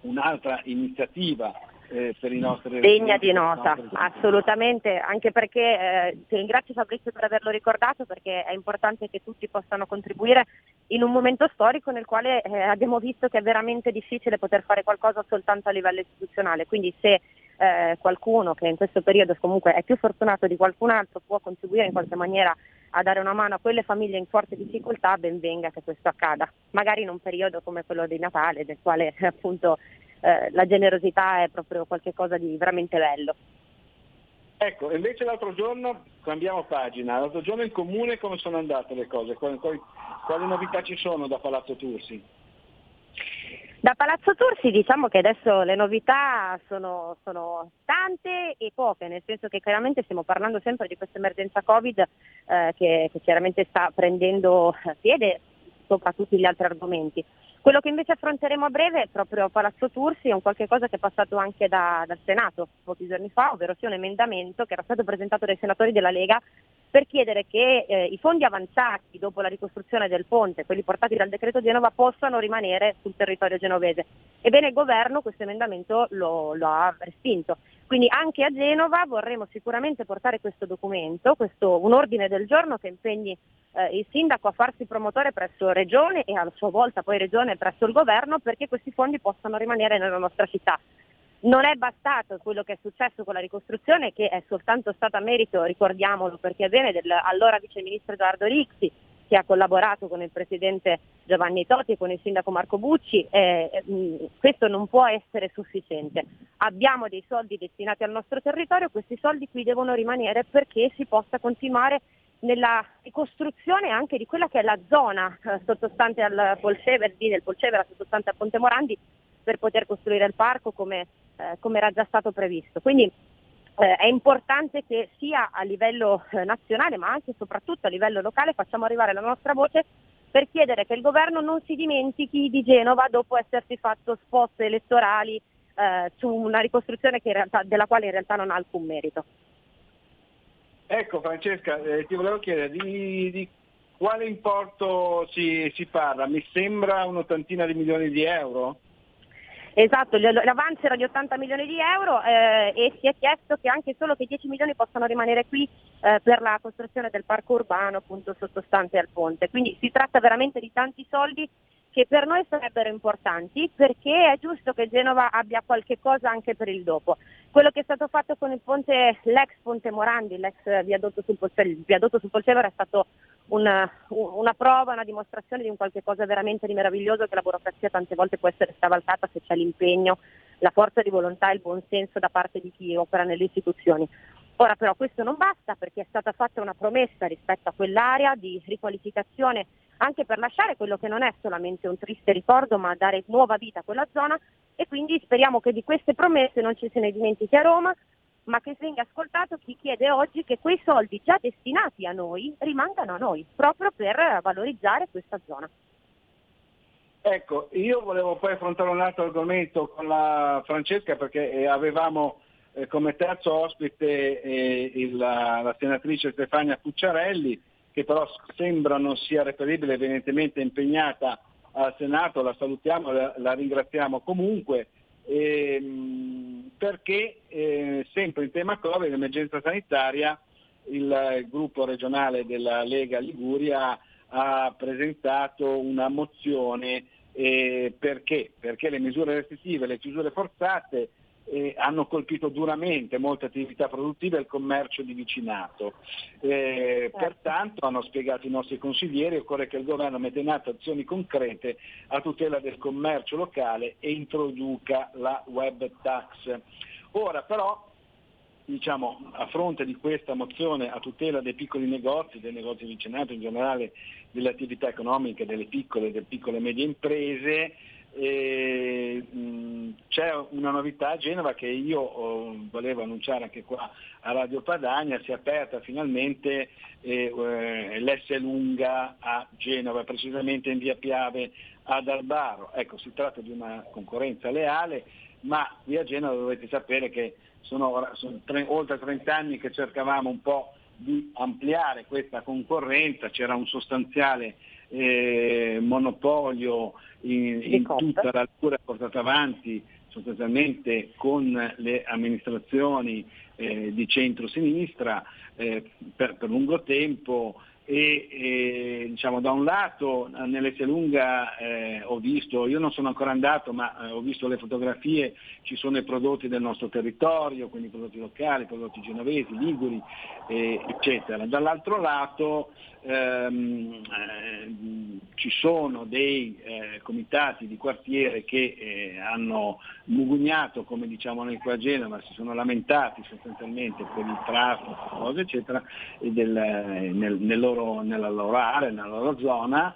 un'altra iniziativa Eh, per i nostri degna di nota, assolutamente, anche perché eh, ti ringrazio Fabrizio per averlo ricordato, perché è importante che tutti possano contribuire in un momento storico nel quale eh, abbiamo visto che è veramente difficile poter fare qualcosa soltanto a livello istituzionale, quindi se eh, qualcuno che in questo periodo comunque è più fortunato di qualcun altro può contribuire in qualche maniera a dare una mano a quelle famiglie in forte difficoltà, ben venga che questo accada, magari in un periodo come quello di Natale, del quale appunto Eh, la generosità è proprio qualcosa di veramente bello. Ecco, invece l'altro giorno, cambiamo pagina, l'altro giorno in comune come sono andate le cose? Quali, quali, quali novità ci sono da Palazzo Tursi? Da Palazzo Tursi diciamo che adesso le novità sono, sono tante e poche, nel senso che chiaramente stiamo parlando sempre di questa emergenza Covid eh, che, che chiaramente sta prendendo piede sopra tutti gli altri argomenti. Quello che invece affronteremo a breve, proprio a Palazzo Tursi, è un qualche cosa che è passato anche da, dal Senato pochi giorni fa, ovvero sia un emendamento che era stato presentato dai senatori della Lega per chiedere che eh, i fondi avanzati dopo la ricostruzione del ponte, quelli portati dal decreto Genova, possano rimanere sul territorio genovese. Ebbene, il governo questo emendamento lo, lo ha respinto. Quindi anche a Genova vorremmo sicuramente portare questo documento, questo, un ordine del giorno che impegni eh, il sindaco a farsi promotore presso Regione e a sua volta poi Regione presso il governo, perché questi fondi possano rimanere nella nostra città. Non è bastato quello che è successo con la ricostruzione, che è soltanto stata merito, ricordiamolo perché è bene, dell'allora vice ministro Edoardo Rixi, che ha collaborato con il presidente Giovanni Toti e con il sindaco Marco Bucci, eh, questo non può essere sufficiente. Abbiamo dei soldi destinati al nostro territorio, questi soldi qui devono rimanere perché si possa continuare nella ricostruzione anche di quella che è la zona eh, sottostante al Polcevera, del Polcevera sottostante a Ponte Morandi, per poter costruire il parco come, eh, come era già stato previsto. Quindi Eh, è importante che sia a livello eh, nazionale ma anche e soprattutto a livello locale facciamo arrivare la nostra voce per chiedere che il governo non si dimentichi di Genova dopo essersi fatto spot elettorali eh, su una ricostruzione che in realtà, della quale in realtà non ha alcun merito. Ecco Francesca, eh, ti volevo chiedere di, di quale importo si, si parla, mi sembra un'ottantina di milioni di euro? Esatto, l'avanzo era di ottanta milioni di euro eh, e si è chiesto che anche solo che dieci milioni possano rimanere qui eh, per la costruzione del parco urbano appunto sottostante al ponte. Quindi si tratta veramente di tanti soldi che per noi sarebbero importanti, perché è giusto che Genova abbia qualche cosa anche per il dopo. Quello che è stato fatto con il ponte, l'ex ponte Morandi, l'ex viadotto sul Polcevera, è stato una, una prova, una dimostrazione di un qualche cosa veramente di meraviglioso, che la burocrazia tante volte può essere scavalcata se c'è l'impegno, la forza di volontà e il buonsenso da parte di chi opera nelle istituzioni. Ora però questo non basta, perché è stata fatta una promessa rispetto a quell'area di riqualificazione, anche per lasciare quello che non è solamente un triste ricordo ma dare nuova vita a quella zona, e quindi speriamo che di queste promesse non ci se ne dimentichi a Roma, ma che venga ascoltato chi chiede oggi che quei soldi già destinati a noi rimangano a noi, proprio per valorizzare questa zona. Ecco, io volevo poi affrontare un altro argomento con la Francesca, perché avevamo eh, come terzo ospite eh, il, la, la senatrice Stefania Pucciarelli, che però sembra non sia reperibile, evidentemente impegnata al Senato, la salutiamo, la, la ringraziamo comunque, Ehm, perché eh, sempre in tema Covid, emergenza sanitaria, il, il gruppo regionale della Lega Liguria ha presentato una mozione eh, perché? perché le misure restrittive, le chiusure forzate eh, hanno colpito duramente molte attività produttive e il commercio di vicinato. Eh, pertanto, hanno spiegato i nostri consiglieri, occorre che il governo metta in atto azioni concrete a tutela del commercio locale e introduca la web tax. Ora però, diciamo, a fronte di questa mozione a tutela dei piccoli negozi, dei negozi vicinato in generale, delle attività economiche, delle piccole e delle piccole e medie imprese, E, mh, c'è una novità a Genova che io oh, volevo annunciare anche qua a Radio Padania. Si è aperta finalmente eh, eh, l'Esselunga a Genova, precisamente in via Piave ad Albaro. Ecco, si tratta di una concorrenza leale, ma qui a Genova dovete sapere che sono, sono tre, oltre trent'anni che cercavamo un po' di ampliare questa concorrenza. C'era un sostanziale Eh, monopolio in, in tutta la cura portata avanti sostanzialmente con le amministrazioni eh, di centro-sinistra eh, per, per lungo tempo e, e diciamo da un lato nell'Esselunga eh, ho visto, io non sono ancora andato ma eh, ho visto le fotografie, ci sono i prodotti del nostro territorio, quindi prodotti locali, prodotti genovesi, liguri eh, eccetera. Dall'altro lato Ehm, ehm, ci sono dei eh, comitati di quartiere che eh, hanno mugugnato, come diciamo noi qua a Genova, si sono lamentati sostanzialmente per il traffico, cose eccetera, e del, eh, nel, nel loro, nella loro area, nella loro zona,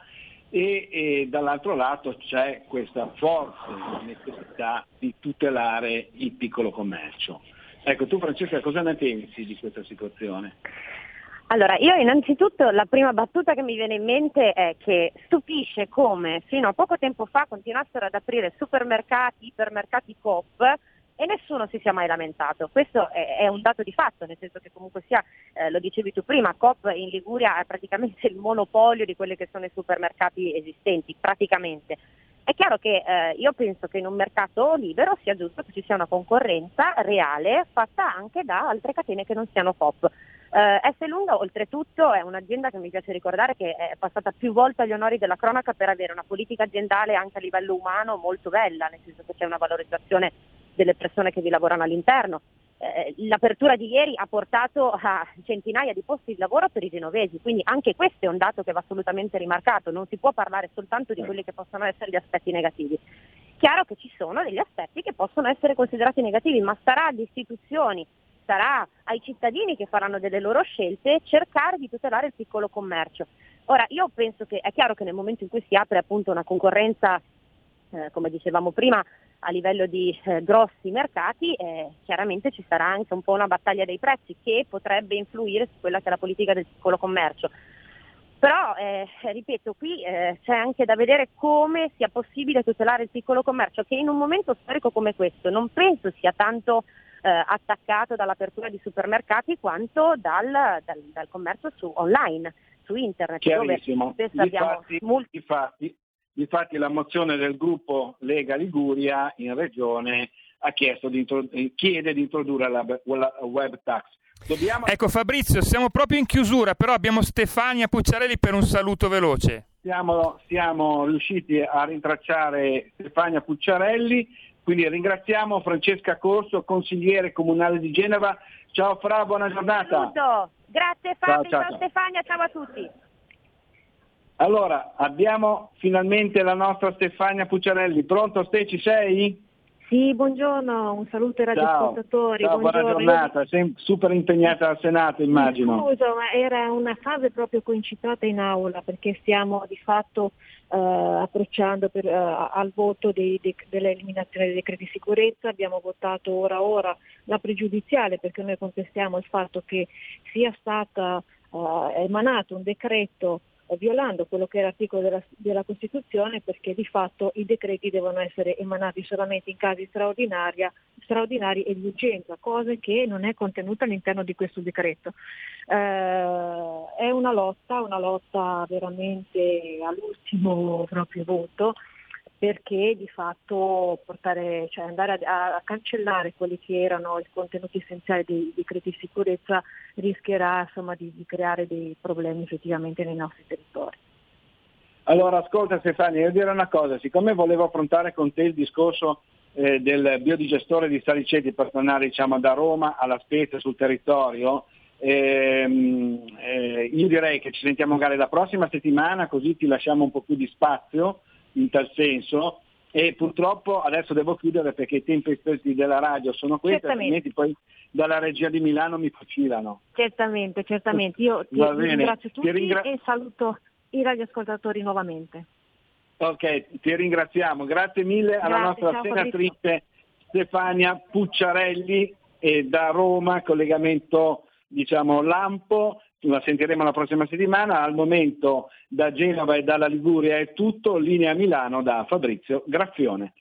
e, e dall'altro lato c'è questa forte necessità di tutelare il piccolo commercio. Ecco, tu Francesca cosa ne pensi di questa situazione? Allora, io innanzitutto la prima battuta che mi viene in mente è che stupisce come fino a poco tempo fa continuassero ad aprire supermercati, ipermercati Coop e nessuno si sia mai lamentato. Questo è, è un dato di fatto, nel senso che comunque sia, eh, lo dicevi tu prima, Coop in Liguria ha praticamente il monopolio di quelli che sono i supermercati esistenti, praticamente. È chiaro che eh, io penso che in un mercato libero sia giusto che ci sia una concorrenza reale fatta anche da altre catene che non siano Coop. Uh, Esselunga oltretutto è un'azienda che mi piace ricordare che è passata più volte agli onori della cronaca per avere una politica aziendale anche a livello umano molto bella, nel senso che c'è una valorizzazione delle persone che vi lavorano all'interno. Uh, l'apertura di ieri ha portato a centinaia di posti di lavoro per i genovesi, quindi anche questo è un dato che va assolutamente rimarcato, non si può parlare soltanto di quelli che possono essere gli aspetti negativi. Chiaro che ci sono degli aspetti che possono essere considerati negativi, ma sarà alle istituzioni, sarà ai cittadini che faranno delle loro scelte cercare di tutelare il piccolo commercio. Ora, io penso che è chiaro che nel momento in cui si apre appunto una concorrenza, eh, come dicevamo prima, a livello di eh, grossi mercati, eh, chiaramente ci sarà anche un po' una battaglia dei prezzi che potrebbe influire su quella che è la politica del piccolo commercio. Però, eh, ripeto, qui eh, c'è anche da vedere come sia possibile tutelare il piccolo commercio, che in un momento storico come questo non penso sia tanto Eh, attaccato dall'apertura di supermercati quanto dal, dal, dal commercio su online, su internet. Chiarissimo. Dove spesso abbiamo molti... infatti, infatti la mozione del gruppo Lega Liguria in regione ha chiesto di intro... chiede di introdurre la, la web tax. Dobbiamo... Ecco Fabrizio, siamo proprio in chiusura, però abbiamo Stefania Pucciarelli per un saluto veloce. Siamo, siamo riusciti a rintracciare Stefania Pucciarelli. Quindi ringraziamo Francesca Corso, consigliere comunale di Genova. Ciao Fra, buona giornata. Saluto. Grazie Fabio, ciao, ciao, ciao Stefania, ciao a tutti. Allora, abbiamo finalmente la nostra Stefania Pucciarelli. Pronto Ste, ci sei? Sì, buongiorno, un saluto ai radioascoltatori. Ciao, buona giornata, sei super impegnata al Senato immagino. Scusa, ma era una fase proprio coincitata in aula perché stiamo di fatto uh, approcciando per, uh, al voto dei, de, dell'eliminazione dei decreti di sicurezza, abbiamo votato ora ora la pregiudiziale perché noi contestiamo il fatto che sia stata uh, emanato un decreto violando quello che è l'articolo della, della Costituzione, perché di fatto i decreti devono essere emanati solamente in casi straordinari, straordinari e di urgenza, cosa che non è contenuta all'interno di questo decreto. Eh, è una lotta, una lotta veramente all'ultimo proprio voto, perché di fatto portare, cioè andare a, a cancellare quelli che erano i contenuti essenziali dei decreti di sicurezza rischierà insomma di, di creare dei problemi effettivamente nei nostri territori. Allora ascolta Stefania, io dirò una cosa, siccome volevo affrontare con te il discorso eh, del biodigestore di Saliceti per tornare diciamo da Roma alla Spezia sul territorio, ehm, eh, io direi che ci sentiamo magari la prossima settimana così ti lasciamo un po' più di spazio in tal senso, e purtroppo adesso devo chiudere perché i tempi stretti della radio sono questi, altrimenti poi dalla regia di Milano mi fucilano. Certamente, certamente. Io ti ringrazio tutti ti ringra- e saluto i radioascoltatori nuovamente. Ok, ti ringraziamo, grazie mille alla grazie, nostra senatrice Stefania Pucciarelli e da Roma, collegamento diciamo lampo, la sentiremo la prossima settimana. Al momento da Genova e dalla Liguria è tutto, linea Milano da Fabrizio Graffione.